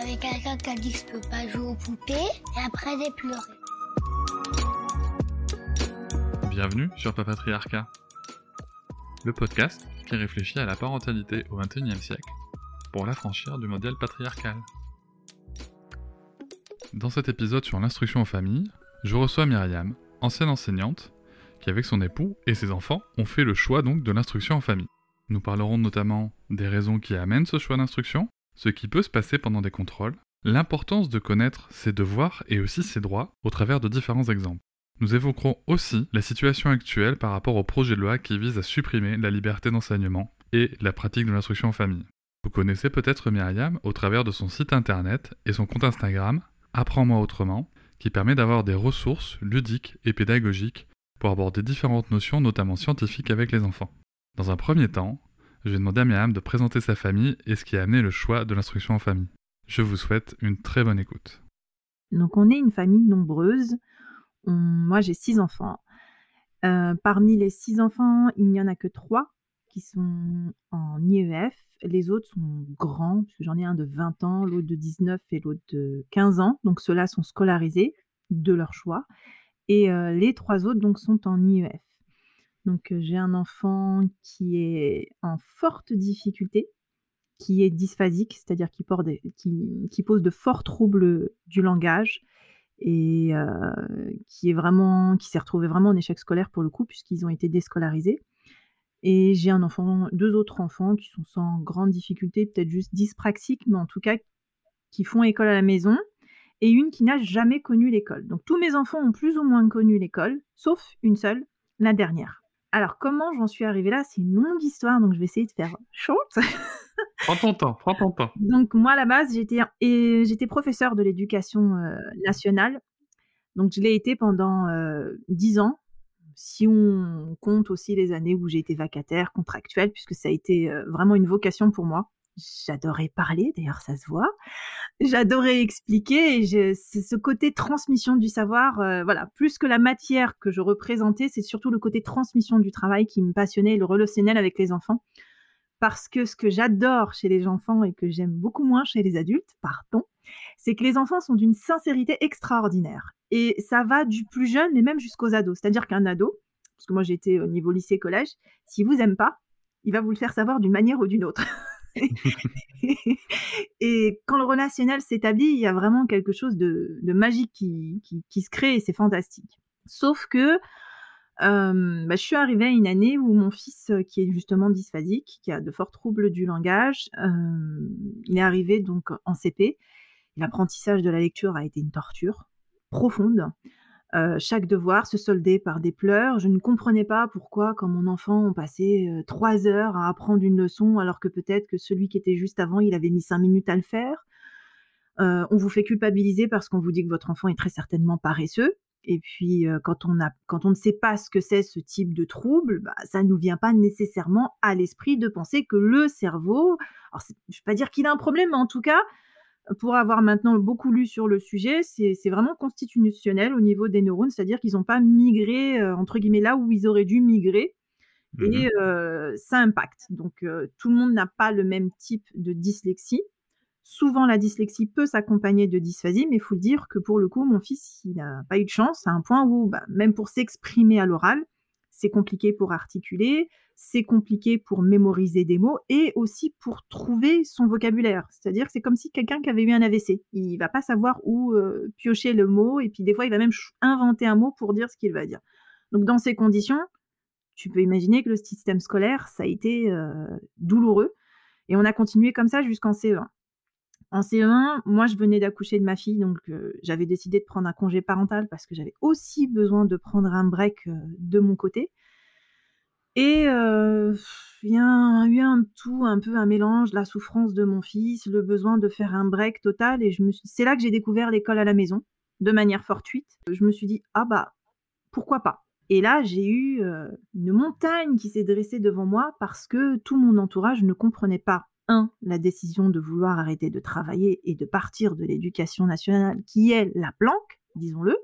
Avec quelqu'un qui a dit que je peux pas jouer aux poupées et après j'ai pleuré. Bienvenue sur Papatriarca, le podcast qui réfléchit à la parentalité au XXIe siècle pour l'affranchir du modèle patriarcal. Dans cet épisode sur l'instruction en famille, je reçois Myriam, ancienne enseignante, qui avec son époux et ses enfants ont fait le choix donc de l'instruction en famille. Nous parlerons notamment des raisons qui amènent ce choix d'instruction, ce qui peut se passer pendant des contrôles, l'importance de connaître ses devoirs et aussi ses droits au travers de différents exemples. Nous évoquerons aussi la situation actuelle par rapport au projet de loi qui vise à supprimer la liberté d'enseignement et la pratique de l'instruction en famille. Vous connaissez peut-être Myriam au travers de son site internet et son compte Instagram « Apprends-moi autrement » qui permet d'avoir des ressources ludiques et pédagogiques pour aborder différentes notions, notamment scientifiques, avec les enfants. Dans un premier temps, je vais demander à Myriam de présenter sa famille et ce qui a amené le choix de l'instruction en famille. Je vous souhaite une très bonne écoute. Donc on est une famille nombreuse. Moi j'ai 6 enfants. Parmi les 6 enfants, il n'y en a que 3 qui sont en IEF. Les autres sont grands, parce que j'en ai un de 20 ans, l'autre de 19 et l'autre de 15 ans. Donc ceux-là sont scolarisés de leur choix. Et les 3 autres donc, sont en IEF. Donc, j'ai un enfant qui est en forte difficulté, qui est dysphasique, c'est-à-dire qui pose de forts troubles du langage et qui s'est retrouvé vraiment en échec scolaire pour le coup, puisqu'ils ont été déscolarisés. Et j'ai deux autres enfants qui sont sans grande difficulté, peut-être juste dyspraxiques, mais en tout cas qui font école à la maison, et une qui n'a jamais connu l'école. Donc, tous mes enfants ont plus ou moins connu l'école, sauf une seule, la dernière. Alors, comment j'en suis arrivée là ? C'est une longue histoire, donc je vais essayer de faire short. Prends ton temps. Donc, moi, à la base, j'étais professeure de l'éducation nationale. Donc, je l'ai été pendant 10 ans, si on compte aussi les années où j'ai été vacataire, contractuelle, puisque ça a été vraiment une vocation pour moi. J'adorais parler, d'ailleurs, ça se voit. J'adorais expliquer. C'est ce côté transmission du savoir. Plus que la matière que je représentais, c'est surtout le côté transmission du travail qui me passionnait et le relationnel avec les enfants. Parce que ce que j'adore chez les enfants et que j'aime beaucoup moins chez les adultes, c'est que les enfants sont d'une sincérité extraordinaire. Et ça va du plus jeune, mais même jusqu'aux ados. C'est-à-dire qu'un ado, parce que moi j'étais au niveau lycée-collège, s'il vous aime pas, il va vous le faire savoir d'une manière ou d'une autre. Et quand le relationnel s'établit, il y a vraiment quelque chose de magique qui se crée et c'est fantastique. Sauf que je suis arrivée à une année où mon fils, qui est justement dysphasique, qui a de forts troubles du langage, il est arrivé donc en CP. L'apprentissage de la lecture a été une torture profonde. Chaque devoir se soldait par des pleurs. Je ne comprenais pas pourquoi, quand mon enfant, on passait 3 heures à apprendre une leçon, alors que peut-être que celui qui était juste avant, il avait mis 5 minutes à le faire. On vous fait culpabiliser parce qu'on vous dit que votre enfant est très certainement paresseux. Et puis, quand on ne sait pas ce que c'est ce type de trouble, ça ne nous vient pas nécessairement à l'esprit de penser que le cerveau... Alors, je ne vais pas dire qu'il a un problème, mais en tout cas... Pour avoir maintenant beaucoup lu sur le sujet, c'est vraiment constitutionnel au niveau des neurones, c'est-à-dire qu'ils n'ont pas migré, entre guillemets, là où ils auraient dû migrer, et ça impacte. Donc, tout le monde n'a pas le même type de dyslexie. Souvent, la dyslexie peut s'accompagner de dysphasie, mais il faut le dire que pour le coup, mon fils, il n'a pas eu de chance, à un point où, même pour s'exprimer à l'oral, c'est compliqué pour articuler, c'est compliqué pour mémoriser des mots et aussi pour trouver son vocabulaire. C'est-à-dire que c'est comme si quelqu'un qui avait eu un AVC. Il ne va pas savoir où piocher le mot et puis des fois, il va même inventer un mot pour dire ce qu'il va dire. Donc, dans ces conditions, tu peux imaginer que le système scolaire, ça a été douloureux et on a continué comme ça jusqu'en CE1. En CE1, moi, je venais d'accoucher de ma fille, donc j'avais décidé de prendre un congé parental parce que j'avais aussi besoin de prendre un break de mon côté. Et il y a eu un mélange, la souffrance de mon fils, le besoin de faire un break total. Et c'est là que j'ai découvert l'école à la maison, de manière fortuite. Je me suis dit, ah bah, pourquoi pas ? Et là, j'ai eu une montagne qui s'est dressée devant moi parce que tout mon entourage ne comprenait pas, un, la décision de vouloir arrêter de travailler et de partir de l'éducation nationale, qui est la planque, disons-le,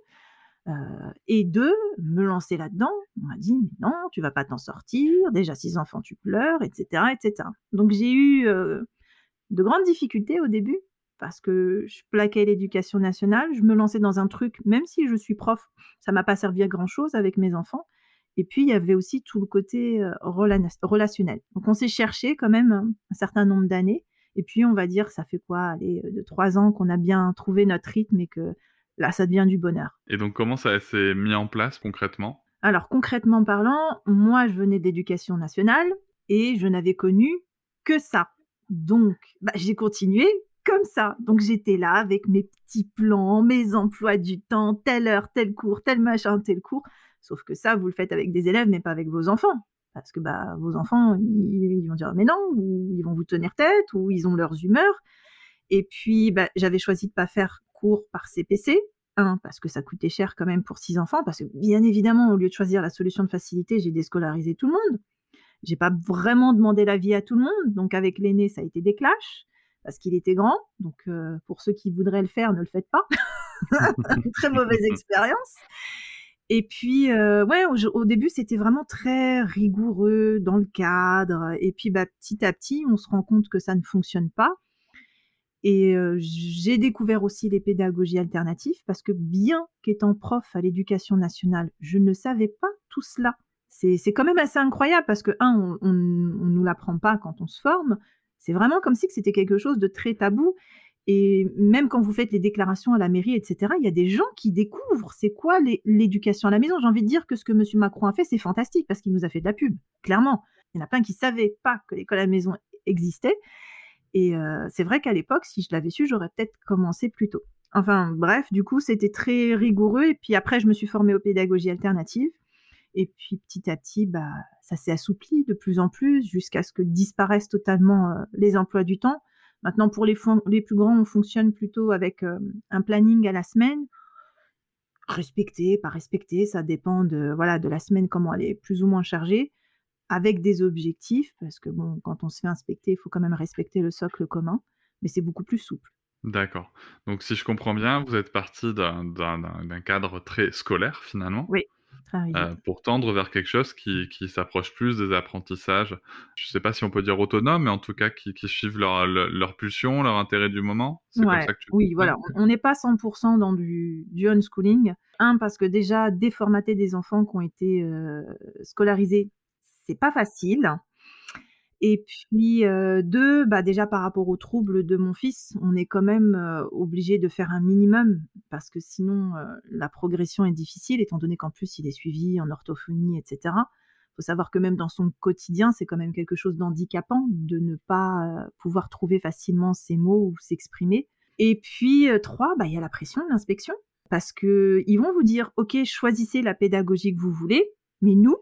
et deux, me lancer là-dedans. On m'a dit, mais non, tu vas pas t'en sortir, déjà 6 enfants, tu pleures, etc., etc. Donc j'ai eu de grandes difficultés au début, parce que je plaquais l'éducation nationale, je me lançais dans un truc, même si je suis prof, ça m'a pas servi à grand-chose avec mes enfants. Et puis, il y avait aussi tout le côté relationnel. Donc, on s'est cherché quand même un certain nombre d'années. Et puis, on va dire, ça fait quoi, allez, 2-3 ans qu'on a bien trouvé notre rythme et que là, ça devient du bonheur. Et donc, comment ça s'est mis en place concrètement ? Alors, concrètement parlant, moi, je venais d'éducation nationale et je n'avais connu que ça. Donc, j'ai continué comme ça. Donc, j'étais là avec mes petits plans, mes emplois du temps, telle heure, tel cours, tel machin, tel cours. Sauf que ça, vous le faites avec des élèves, mais pas avec vos enfants. Parce que vos enfants, ils vont dire « mais non », ou ils vont vous tenir tête, ou ils ont leurs humeurs. Et puis, j'avais choisi de ne pas faire cours par CPC. Parce que ça coûtait cher quand même pour 6 enfants. Parce que bien évidemment, au lieu de choisir la solution de facilité, j'ai déscolarisé tout le monde. Je n'ai pas vraiment demandé l'avis à tout le monde. Donc, avec l'aîné, ça a été des clashs. Parce qu'il était grand, donc pour ceux qui voudraient le faire, ne le faites pas. Très mauvaise expérience. Et puis, au début, c'était vraiment très rigoureux dans le cadre. Et puis, petit à petit, on se rend compte que ça ne fonctionne pas. Et j'ai découvert aussi les pédagogies alternatives, parce que bien qu'étant prof à l'éducation nationale, je ne savais pas tout cela. C'est quand même assez incroyable, parce que, on ne nous l'apprend pas quand on se forme. C'est vraiment comme si c'était quelque chose de très tabou. Et même quand vous faites les déclarations à la mairie, etc., il y a des gens qui découvrent c'est quoi l'éducation à la maison. J'ai envie de dire que ce que M. Macron a fait, c'est fantastique parce qu'il nous a fait de la pub, clairement. Il y en a plein qui ne savaient pas que l'école à la maison existait. Et c'est vrai qu'à l'époque, si je l'avais su, j'aurais peut-être commencé plus tôt. Enfin bref, du coup, c'était très rigoureux. Et puis après, je me suis formée aux pédagogies alternatives. Et puis, petit à petit, ça s'est assoupli de plus en plus jusqu'à ce que disparaissent totalement les emplois du temps. Maintenant, pour les plus grands, on fonctionne plutôt avec un planning à la semaine. Respecté, pas respecté, ça dépend de la semaine, comment elle est plus ou moins chargée, avec des objectifs, parce que quand on se fait inspecter, il faut quand même respecter le socle commun, mais c'est beaucoup plus souple. D'accord. Donc, si je comprends bien, vous êtes parti d'un cadre très scolaire, finalement. Oui. Pour tendre vers quelque chose qui s'approche plus des apprentissages, je ne sais pas si on peut dire autonomes, mais en tout cas qui suivent leur pulsion, leur intérêt du moment. C'est comme ça que tu comprends. Oui, voilà. On n'est pas 100% dans du unschooling. Parce que déjà, déformater des enfants qui ont été scolarisés, ce n'est pas facile. Et puis, deux, déjà par rapport aux troubles de mon fils, on est quand même obligé de faire un minimum parce que sinon, la progression est difficile, étant donné qu'en plus, il est suivi en orthophonie, etc. Il faut savoir que même dans son quotidien, c'est quand même quelque chose d'handicapant de ne pas pouvoir trouver facilement ses mots ou s'exprimer. Et puis, trois, il y a la pression de l'inspection parce qu'ils vont vous dire « Ok, choisissez la pédagogie que vous voulez, mais nous,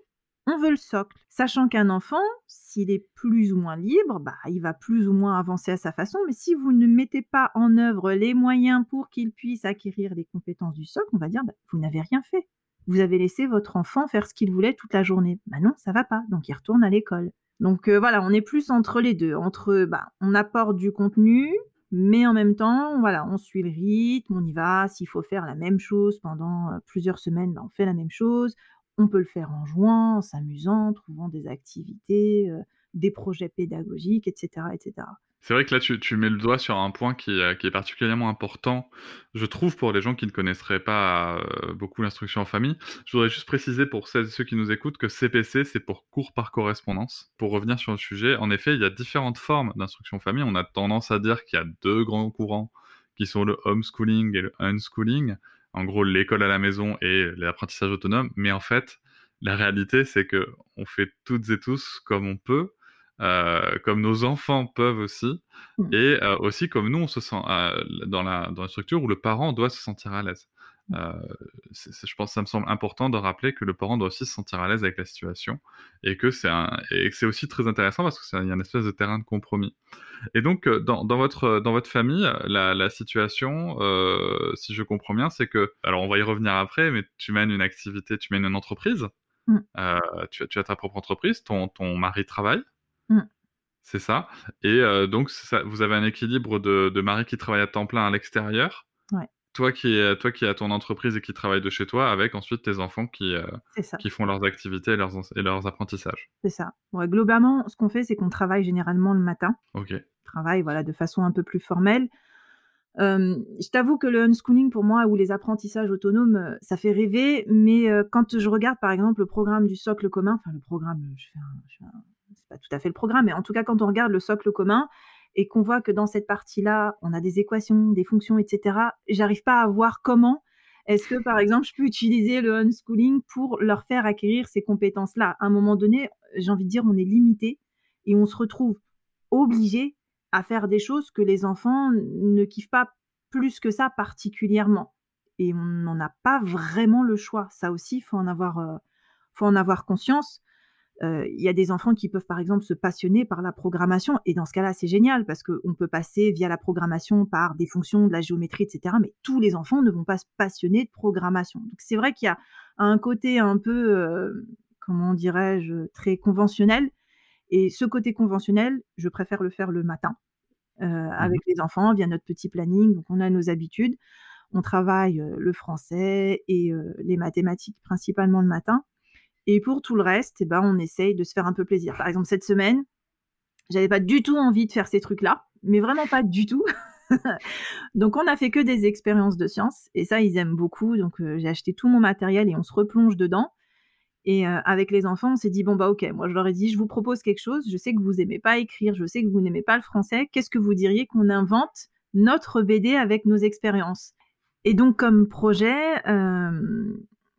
on veut le socle », sachant qu'un enfant, s'il est plus ou moins libre, il va plus ou moins avancer à sa façon, mais si vous ne mettez pas en œuvre les moyens pour qu'il puisse acquérir les compétences du socle, on va dire, vous n'avez rien fait. Vous avez laissé votre enfant faire ce qu'il voulait toute la journée. Non, ça va pas, donc il retourne à l'école. Donc voilà, on est plus entre les deux, entre, on apporte du contenu, mais en même temps, voilà, on suit le rythme, on y va, s'il faut faire la même chose pendant plusieurs semaines, on fait la même chose. On peut le faire en jouant, en s'amusant, en trouvant des activités, des projets pédagogiques, etc., etc. C'est vrai que là, tu mets le doigt sur un point qui est particulièrement important, je trouve, pour les gens qui ne connaisseraient pas beaucoup l'instruction en famille. Je voudrais juste préciser pour celles et ceux qui nous écoutent que CPC, c'est pour cours par correspondance. Pour revenir sur le sujet, en effet, il y a différentes formes d'instruction en famille. On a tendance à dire qu'il y a 2 grands courants qui sont le homeschooling et le unschooling. En gros, l'école à la maison et l'apprentissage autonome. Mais en fait, la réalité, c'est qu'on fait toutes et tous comme on peut, comme nos enfants peuvent aussi, et aussi comme nous, on se sent dans la structure où le parent doit se sentir à l'aise. Je pense que ça me semble important de rappeler que le parent doit aussi se sentir à l'aise avec la situation et que c'est aussi très intéressant parce qu'il y a une espèce de terrain de compromis. Et donc, dans votre famille, la situation, si je comprends bien, c'est que, alors on va y revenir après, mais tu mènes une activité, tu mènes une entreprise, tu as ta propre entreprise, ton mari travaille. C'est ça. Et donc, ça, vous avez un équilibre de mari qui travaille à temps plein à l'extérieur. Ouais. Toi qui as ton entreprise et qui travaille de chez toi, avec ensuite tes enfants qui font leurs activités et leurs apprentissages. C'est ça. Ouais, globalement, ce qu'on fait, c'est qu'on travaille généralement le matin. Ok. On travaille de façon un peu plus formelle. Je t'avoue que le unschooling, pour moi, ou les apprentissages autonomes, ça fait rêver. Mais quand je regarde, par exemple, le programme du socle commun, enfin le programme, c'est pas tout à fait le programme, mais en tout cas, quand on regarde le socle commun, et qu'on voit que dans cette partie-là, on a des équations, des fonctions, etc., j'arrive pas à voir comment est-ce que, par exemple, je peux utiliser le unschooling pour leur faire acquérir ces compétences-là. À un moment donné, j'ai envie de dire, on est limité et on se retrouve obligé à faire des choses que les enfants ne kiffent pas plus que ça particulièrement. Et on n'en a pas vraiment le choix. Ça aussi, il faut en avoir conscience. Il y a des enfants qui peuvent, par exemple, se passionner par la programmation. Et dans ce cas-là, c'est génial parce qu'on peut passer via la programmation par des fonctions, de la géométrie, etc. Mais tous les enfants ne vont pas se passionner de programmation. Donc, c'est vrai qu'il y a un côté un peu, comment dirais-je, très conventionnel. Et ce côté conventionnel, je préfère le faire le matin avec les enfants via notre petit planning. Donc, on a nos habitudes. On travaille le français et les mathématiques principalement le matin. Et pour tout le reste, on essaye de se faire un peu plaisir. Par exemple, cette semaine, j'avais pas du tout envie de faire ces trucs-là, mais vraiment pas du tout. Donc, on a fait que des expériences de science. Et ça, ils aiment beaucoup. Donc, j'ai acheté tout mon matériel et on se replonge dedans. Et avec les enfants, on s'est dit, OK, moi, je leur ai dit, je vous propose quelque chose. Je sais que vous aimez pas écrire. Je sais que vous n'aimez pas le français. Qu'est-ce que vous diriez qu'on invente notre BD avec nos expériences? Et donc, comme projet...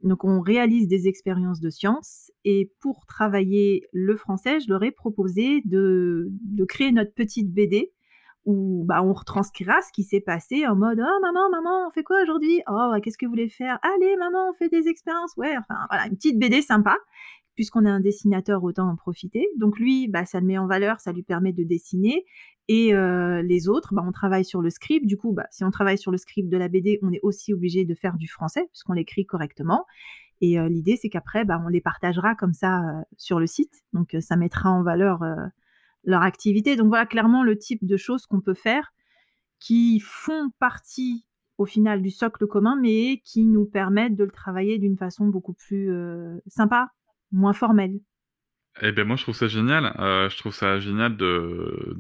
Donc, on réalise des expériences de science. Et pour travailler le français, je leur ai proposé de créer notre petite BD où on retranscrira ce qui s'est passé en mode « Oh, maman, on fait quoi aujourd'hui ? Oh, qu'est-ce que vous voulez faire ? Allez, maman, on fait des expériences. » Ouais, enfin, voilà, une petite BD sympa. Puisqu'on a un dessinateur, autant en profiter. Donc, lui, ça le met en valeur, ça lui permet de dessiner. Et les autres, on travaille sur le script. Du coup, si on travaille sur le script de la BD, on est aussi obligé de faire du français puisqu'on l'écrit correctement. Et l'idée, c'est qu'après, on les partagera comme ça sur le site. Donc, ça mettra en valeur leur activité. Donc, voilà clairement le type de choses qu'on peut faire qui font partie, au final, du socle commun, mais qui nous permettent de le travailler d'une façon beaucoup plus sympa, moins formelle. Eh bien, moi, je trouve ça génial. Je trouve ça génial de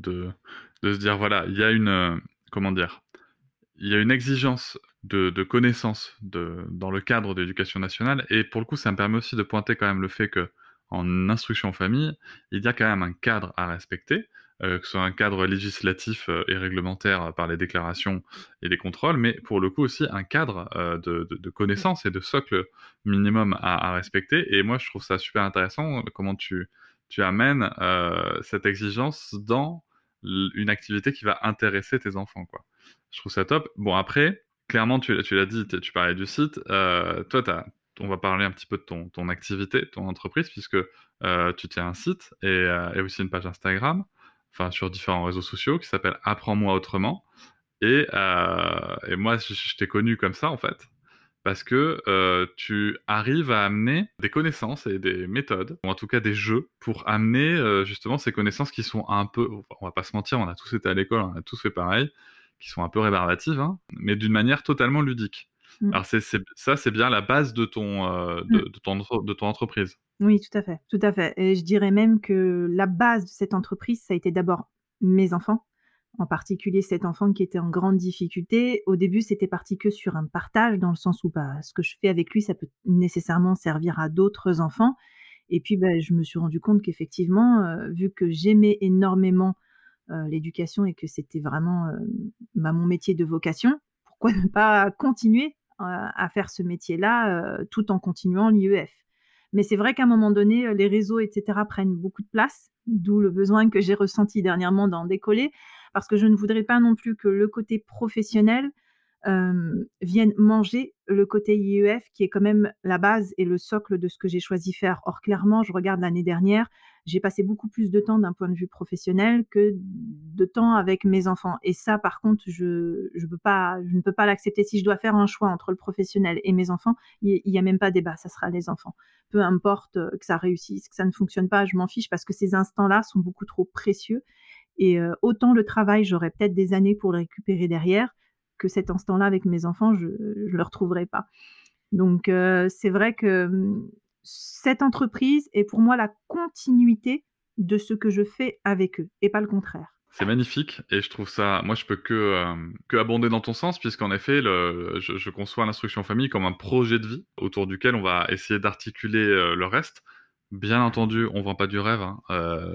se dire, il y a une... comment dire ? Il y a une exigence de connaissances dans le cadre de l'éducation nationale. Et pour le coup, ça me permet aussi de pointer quand même le fait qu'en instruction en famille, il y a quand même un cadre à respecter, que ce soit un cadre législatif et réglementaire par les déclarations et les contrôles, mais pour le coup aussi un cadre de connaissances et de socle minimum à respecter. Et moi, je trouve ça super intéressant comment tu amènes cette exigence dans une activité qui va intéresser tes enfants, quoi. Je trouve ça top. Bon, après, clairement, tu l'as dit, tu parlais du site. Toi, on va parler un petit peu de ton activité, ton entreprise, puisque tu tiens un site et aussi une page Instagram. Enfin, sur différents réseaux sociaux, qui s'appelle « Apprends-moi autrement ». Et moi, je t'ai connu comme ça, en fait, parce que tu arrives à amener des connaissances et des méthodes, ou en tout cas des jeux, pour amener justement ces connaissances qui sont un peu... On va pas se mentir, on a tous été à l'école, on a tous fait pareil, qui sont un peu rébarbatives, hein, mais d'une manière totalement ludique. Alors, ça, c'est bien la base de ton entreprise. Oui, tout à fait, tout à fait. Et je dirais même que la base de cette entreprise, ça a été d'abord mes enfants, en particulier cet enfant qui était en grande difficulté. Au début, c'était parti que sur un partage, dans le sens où ce que je fais avec lui, ça peut nécessairement servir à d'autres enfants. Et puis, je me suis rendu compte qu'effectivement, vu que j'aimais énormément l'éducation et que c'était vraiment mon métier de vocation, pourquoi ne pas continuer à faire ce métier-là tout en continuant l'IEF ? Mais c'est vrai qu'à un moment donné, les réseaux, etc., prennent beaucoup de place, d'où le besoin que j'ai ressenti dernièrement d'en décoller, parce que je ne voudrais pas non plus que le côté professionnel viennent manger le côté IEF qui est quand même la base et le socle de ce que j'ai choisi faire. Or, clairement, je regarde l'année dernière, j'ai passé beaucoup plus de temps d'un point de vue professionnel que de temps avec mes enfants. Et ça, par contre, je ne peux pas l'accepter. Si je dois faire un choix entre le professionnel et mes enfants, il n'y a même pas débat, ça sera les enfants. Peu importe que ça réussisse, que ça ne fonctionne pas, je m'en fiche parce que ces instants-là sont beaucoup trop précieux. Et autant le travail, j'aurai peut-être des années pour le récupérer derrière, que cet instant-là avec mes enfants, je ne le retrouverai pas. Donc, c'est vrai que cette entreprise est pour moi la continuité de ce que je fais avec eux et pas le contraire. C'est magnifique et je trouve ça, moi je peux que abonder dans ton sens puisqu'en effet, je conçois l'instruction famille comme un projet de vie autour duquel on va essayer d'articuler le reste. Bien entendu, on ne vend pas du rêve hein,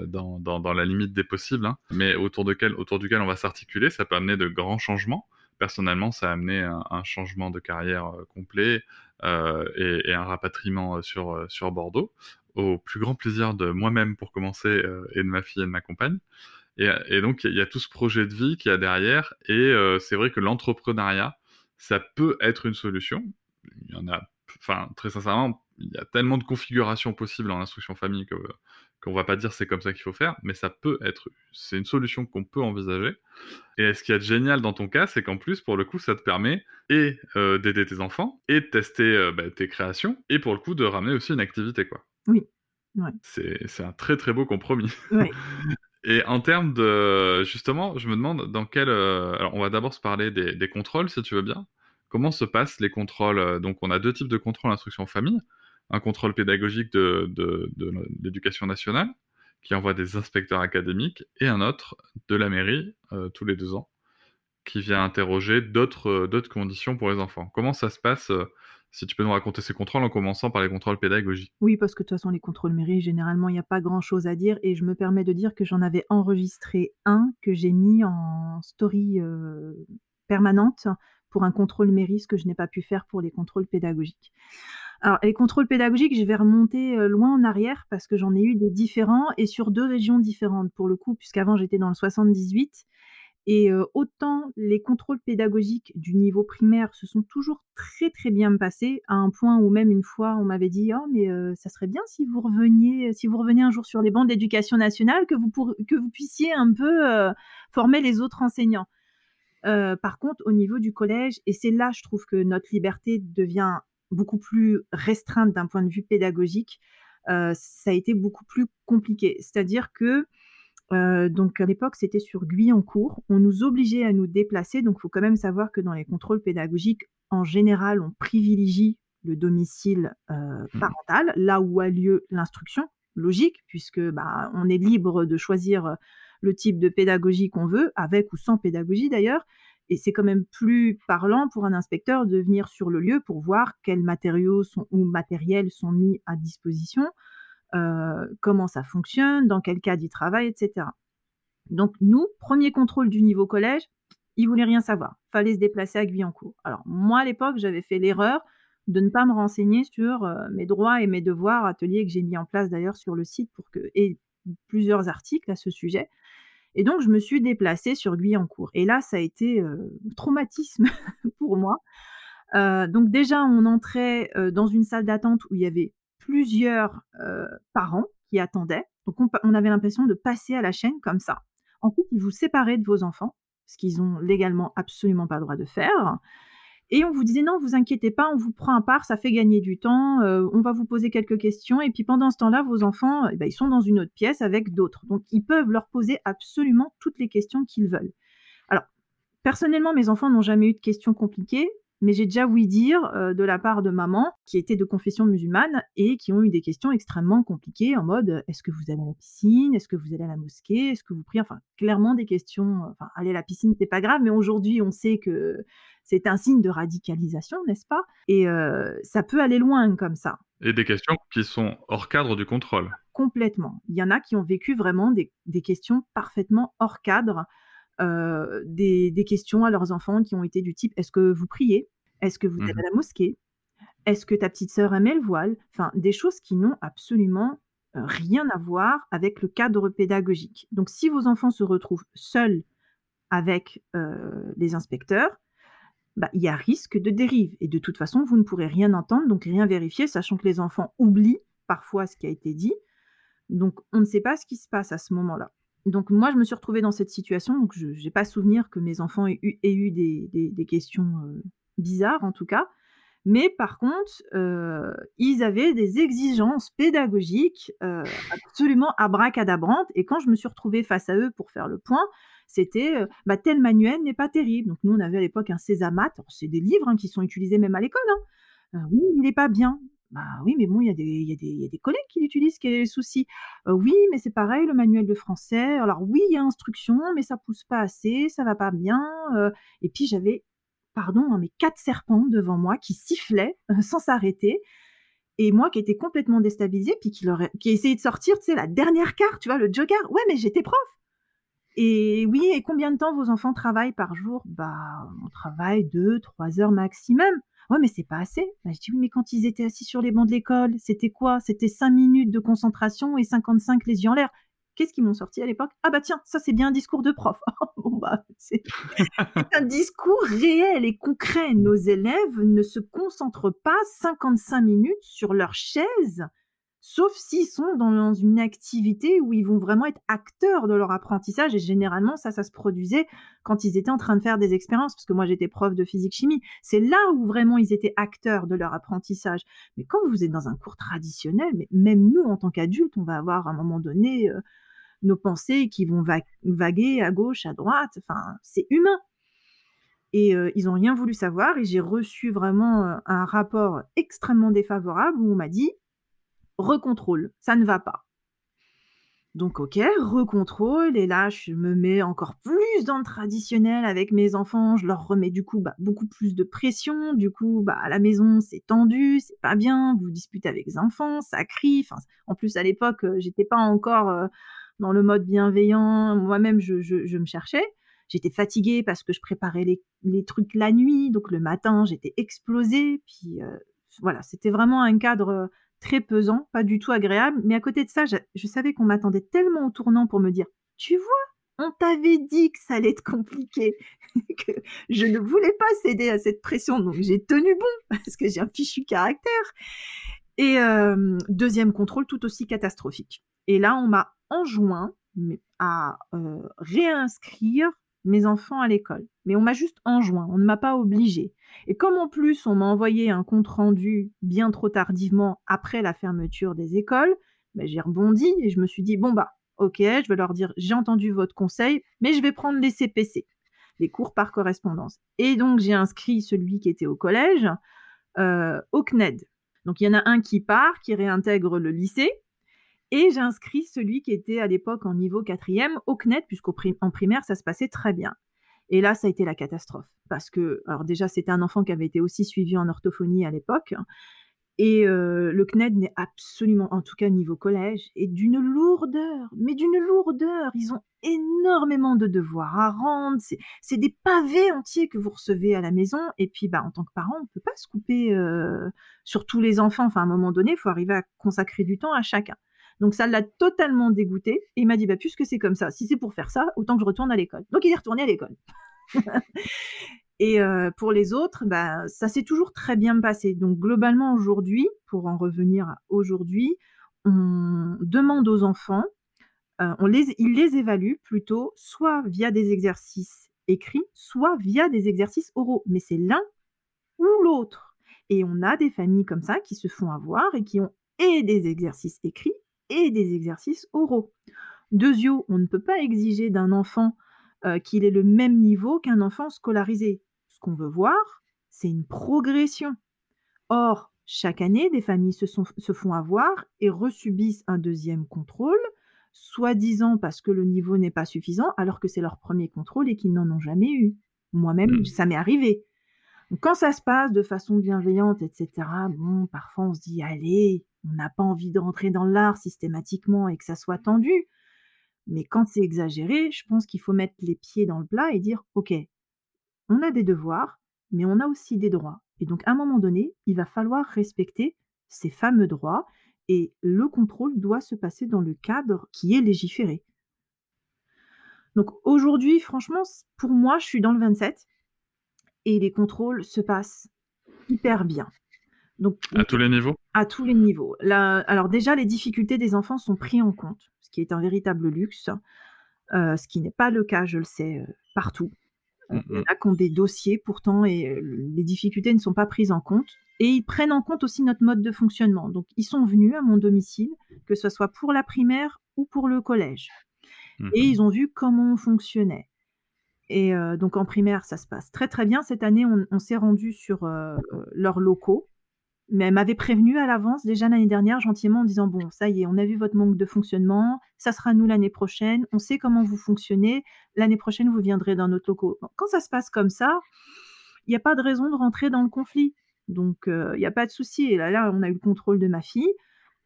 dans la limite des possibles, hein, mais autour duquel on va s'articuler, ça peut amener de grands changements. Personnellement, ça a amené un changement de carrière complet et un rapatriement sur Bordeaux, au plus grand plaisir de moi-même pour commencer, et de ma fille et de ma compagne. Et donc, il y a tout ce projet de vie qu'il y a derrière. Et c'est vrai que l'entrepreneuriat, ça peut être une solution. Il y en a, enfin, très sincèrement, il y a tellement de configurations possibles en instruction famille qu'on ne va pas dire c'est comme ça qu'il faut faire, mais ça peut être, c'est une solution qu'on peut envisager. Et ce qu'il y a de génial dans ton cas, c'est qu'en plus, pour le coup, ça te permet et d'aider tes enfants et de tester tes créations et pour le coup de ramener aussi une activité, quoi. Oui. Ouais. C'est un très très beau compromis. Ouais. Et en termes de, justement, je me demande dans quel, alors on va d'abord se parler des contrôles, si tu veux bien. Comment se passent les contrôles? Donc on a deux types de contrôles en instruction famille. Un contrôle pédagogique de l'éducation nationale qui envoie des inspecteurs académiques et un autre de la mairie tous les 2 ans qui vient interroger d'autres conditions pour les enfants. Comment ça se passe si tu peux nous raconter ces contrôles en commençant par les contrôles pédagogiques? Oui, parce que de toute façon, les contrôles mairie, généralement, il n'y a pas grand-chose à dire et je me permets de dire que j'en avais enregistré un que j'ai mis en story permanente pour un contrôle mairie, ce que je n'ai pas pu faire pour les contrôles pédagogiques. Alors, les contrôles pédagogiques, je vais remonter loin en arrière parce que j'en ai eu des différents et sur 2 régions différentes pour le coup, puisqu'avant j'étais dans le 78. Et autant les contrôles pédagogiques du niveau primaire se sont toujours très très bien passés, à un point où même une fois on m'avait dit « Oh mais ça serait bien si vous reveniez un jour sur les bancs d'éducation nationale, que vous puissiez un peu former les autres enseignants ». Par contre, au niveau du collège, et c'est là je trouve que notre liberté devient beaucoup plus restreinte d'un point de vue pédagogique, ça a été beaucoup plus compliqué. C'est-à-dire que, donc à l'époque, c'était sur Guyancourt, on nous obligeait à nous déplacer, donc il faut quand même savoir que dans les contrôles pédagogiques, en général, on privilégie le domicile parental, là où a lieu l'instruction, logique, puisque bah, on est libre de choisir le type de pédagogie qu'on veut, avec ou sans pédagogie d'ailleurs, et c'est quand même plus parlant pour un inspecteur de venir sur le lieu pour voir quels matériaux ou matériels sont mis à disposition, comment ça fonctionne, dans quel cadre il travaille, etc. Donc nous, premier contrôle du niveau collège, ils ne voulaient rien savoir. Fallait se déplacer à Guyancourt. Alors moi, à l'époque, j'avais fait l'erreur de ne pas me renseigner sur mes droits et mes devoirs, atelier que j'ai mis en place d'ailleurs sur le site et plusieurs articles à ce sujet. Et donc, je me suis déplacée sur Guyancourt. Et là, ça a été traumatisme pour moi. Donc déjà, on entrait dans une salle d'attente où il y avait plusieurs parents qui attendaient. Donc, on avait l'impression de passer à la chaîne comme ça. Ensuite, ils vous séparaient de vos enfants, ce qu'ils n'ont légalement absolument pas le droit de faire. Et on vous disait, non, vous inquiétez pas, on vous prend à part, ça fait gagner du temps, on va vous poser quelques questions. Et puis pendant ce temps-là, vos enfants, eh ben, ils sont dans une autre pièce avec d'autres. Donc, ils peuvent leur poser absolument toutes les questions qu'ils veulent. Alors, personnellement, mes enfants n'ont jamais eu de questions compliquées, mais j'ai déjà ouï dire de la part de maman, qui était de confession musulmane, et qui ont eu des questions extrêmement compliquées, en mode, est-ce que vous allez à la piscine? Est-ce que vous allez à la mosquée? Est-ce que vous priez? Enfin, clairement des questions, enfin, aller à la piscine, c'est pas grave, mais aujourd'hui, on sait que... c'est un signe de radicalisation, n'est-ce pas? Et ça peut aller loin comme ça. Et des questions qui sont hors cadre du contrôle. Complètement. Il y en a qui ont vécu vraiment des questions parfaitement hors cadre, des questions à leurs enfants qui ont été du type « Est-ce que vous priez? Est-ce que vous allez à la mosquée? Est-ce que ta petite sœur aimait le voile ?» Enfin, des choses qui n'ont absolument rien à voir avec le cadre pédagogique. Donc, si vos enfants se retrouvent seuls avec les inspecteurs, bah, il y a risque de dérive. Et de toute façon, vous ne pourrez rien entendre, donc rien vérifier, sachant que les enfants oublient parfois ce qui a été dit. Donc, on ne sait pas ce qui se passe à ce moment-là. Donc, moi, je me suis retrouvée dans cette situation. Donc, je n'ai pas souvenir que mes enfants aient eu des questions bizarres, en tout cas. Mais par contre, ils avaient des exigences pédagogiques absolument abracadabrantes. Et quand je me suis retrouvée face à eux pour faire le point, c'était « tel manuel n'est pas terrible ». Donc, nous, on avait à l'époque un Sésamath. C'est des livres qui sont utilisés même à l'école. Oui, il n'est pas bien. Oui, mais bon, il y a des collègues qui l'utilisent, quel est le souci ? Oui, mais c'est pareil, le manuel de français. Alors oui, il y a instruction, mais ça pousse pas assez, ça va pas bien. Et puis j'avais, mes 4 serpents devant moi qui sifflaient sans s'arrêter. Et moi qui étais complètement déstabilisée, puis qui essayait de sortir, la dernière carte, le joker. Ouais, mais j'étais prof. Et oui, et combien de temps vos enfants travaillent par jour ? On travaille 2-3 heures maximum. Ouais, mais c'est pas assez. Je dis, oui, mais quand ils étaient assis sur les bancs de l'école, c'était quoi ? C'était 5 minutes de concentration et 55 les yeux en l'air. Qu'est-ce qu'ils m'ont sorti à l'époque ? Ah bah tiens, ça c'est bien un discours de prof. C'est un discours réel et concret. Nos élèves ne se concentrent pas 55 minutes sur leur chaise, sauf s'ils sont dans une activité où ils vont vraiment être acteurs de leur apprentissage. Et généralement, ça se produisait quand ils étaient en train de faire des expériences, parce que moi, j'étais prof de physique-chimie. C'est là où vraiment ils étaient acteurs de leur apprentissage. Mais quand vous êtes dans un cours traditionnel, mais même nous, en tant qu'adultes, on va avoir à un moment donné nos pensées qui vont vaguer à gauche, à droite. Enfin, c'est humain. Et ils n'ont rien voulu savoir. Et j'ai reçu vraiment un rapport extrêmement défavorable où on m'a dit... recontrôle, ça ne va pas. Donc ok, recontrôle, et là je me mets encore plus dans le traditionnel avec mes enfants, je leur remets du coup beaucoup plus de pression, du coup à la maison c'est tendu, c'est pas bien, vous disputez avec les enfants, ça crie, en plus à l'époque j'étais pas encore dans le mode bienveillant, moi-même je me cherchais. J'étais fatiguée parce que je préparais les trucs la nuit, donc le matin j'étais explosée, puis c'était vraiment un cadre... très pesant, pas du tout agréable, mais à côté de ça, je savais qu'on m'attendait tellement au tournant pour me dire « Tu vois, on t'avait dit que ça allait être compliqué, que je ne voulais pas céder à cette pression, donc j'ai tenu bon, parce que j'ai un fichu caractère. » Et deuxième contrôle tout aussi catastrophique. Et là, on m'a enjoint à réinscrire mes enfants à l'école. Mais on m'a juste enjoint, on ne m'a pas obligée. Et comme en plus, on m'a envoyé un compte-rendu bien trop tardivement après la fermeture des écoles, j'ai rebondi et je me suis dit, ok, je vais leur dire, j'ai entendu votre conseil, mais je vais prendre les CPC, les cours par correspondance. Et donc, j'ai inscrit celui qui était au collège au CNED. Donc, il y en a un qui part, qui réintègre le lycée. Et j'ai inscrit celui qui était à l'époque en niveau 4e au CNED, puisqu'en primaire, ça se passait très bien. Et là, ça a été la catastrophe. Parce que, alors déjà, c'était un enfant qui avait été aussi suivi en orthophonie à l'époque. Et le CNED n'est absolument, en tout cas niveau collège, et d'une lourdeur, mais d'une lourdeur. Ils ont énormément de devoirs à rendre. C'est des pavés entiers que vous recevez à la maison. Et puis, en tant que parent, on ne peut pas se couper sur tous les enfants. Enfin, à un moment donné, il faut arriver à consacrer du temps à chacun. Donc, ça l'a totalement dégoûté. Et il m'a dit, puisque c'est comme ça, si c'est pour faire ça, autant que je retourne à l'école. Donc, il est retourné à l'école. Et pour les autres, ça s'est toujours très bien passé. Donc, globalement, aujourd'hui, pour en revenir à aujourd'hui, on demande aux enfants, ils les évaluent plutôt soit via des exercices écrits, soit via des exercices oraux. Mais c'est l'un ou l'autre. Et on a des familles comme ça qui se font avoir et qui ont et des exercices écrits, et des exercices oraux. Deuxièmement, on ne peut pas exiger d'un enfant qu'il ait le même niveau qu'un enfant scolarisé. Ce qu'on veut voir, c'est une progression. Or, chaque année, des familles se font avoir et resubissent un deuxième contrôle, soi-disant parce que le niveau n'est pas suffisant, alors que c'est leur premier contrôle et qu'ils n'en ont jamais eu. Moi-même, ça m'est arrivé. Donc, quand ça se passe de façon bienveillante, etc., parfois on se dit « allez ». On n'a pas envie de rentrer dans l'art systématiquement et que ça soit tendu. Mais quand c'est exagéré, je pense qu'il faut mettre les pieds dans le plat et dire, ok, on a des devoirs, mais on a aussi des droits. Et donc, à un moment donné, il va falloir respecter ces fameux droits et le contrôle doit se passer dans le cadre qui est légiféré. Donc, aujourd'hui, franchement, pour moi, je suis dans le 27. et les contrôles se passent hyper bien. Donc, à tous les niveaux ? À tous les niveaux. Alors déjà, les difficultés des enfants sont prises en compte, ce qui est un véritable luxe, ce qui n'est pas le cas, je le sais, partout. Il y en a qui ont des dossiers pourtant et les difficultés ne sont pas prises en compte. Et ils prennent en compte aussi notre mode de fonctionnement. Donc, ils sont venus à mon domicile, que ce soit pour la primaire ou pour le collège. Et ils ont vu comment on fonctionnait. Et donc, en primaire, ça se passe très, très bien. Cette année, on s'est rendu sur leurs locaux. Mais elle m'avait prévenue à l'avance, déjà l'année dernière, gentiment, en disant « Bon, ça y est, on a vu votre manque de fonctionnement, ça sera nous l'année prochaine, on sait comment vous fonctionnez, l'année prochaine, vous viendrez dans notre locaux. » Quand ça se passe comme ça, il n'y a pas de raison de rentrer dans le conflit. Donc, il n'y a pas de souci. Et là, on a eu le contrôle de ma fille,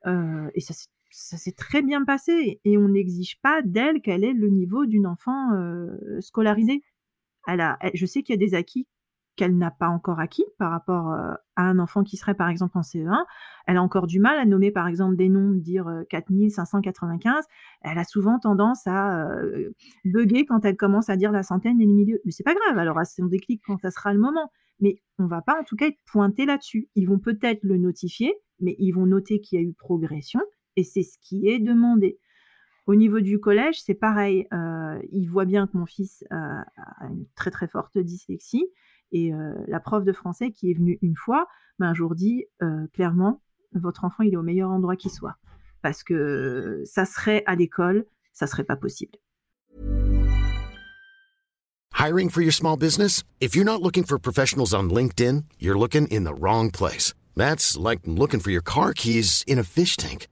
et ça s'est très bien passé. Et on n'exige pas d'elle qu'elle ait le niveau d'une enfant scolarisée. Je sais qu'il y a des acquis qu'elle n'a pas encore acquis par rapport à un enfant qui serait par exemple en CE1. Elle a encore du mal à nommer par exemple des noms, dire 4595. Elle a souvent tendance à bugger quand elle commence à dire la centaine et le milieu. Mais c'est pas grave, alors à son déclic quand ça sera le moment. Mais on va pas en tout cas être pointé là-dessus. Ils vont peut-être le notifier, mais ils vont noter qu'il y a eu progression et c'est ce qui est demandé. Au niveau du collège, c'est pareil. Ils voient bien que mon fils a une très très forte dyslexie. Et la prof de français qui est venue une fois m'a un jour dit clairement, votre enfant, il est au meilleur endroit qu'il soit. Parce que ça serait à l'école, ça serait pas possible. Hiring for your small business? If you're not looking for professionals on LinkedIn, you're looking in the wrong place. That's like looking for your car keys in a fish tank.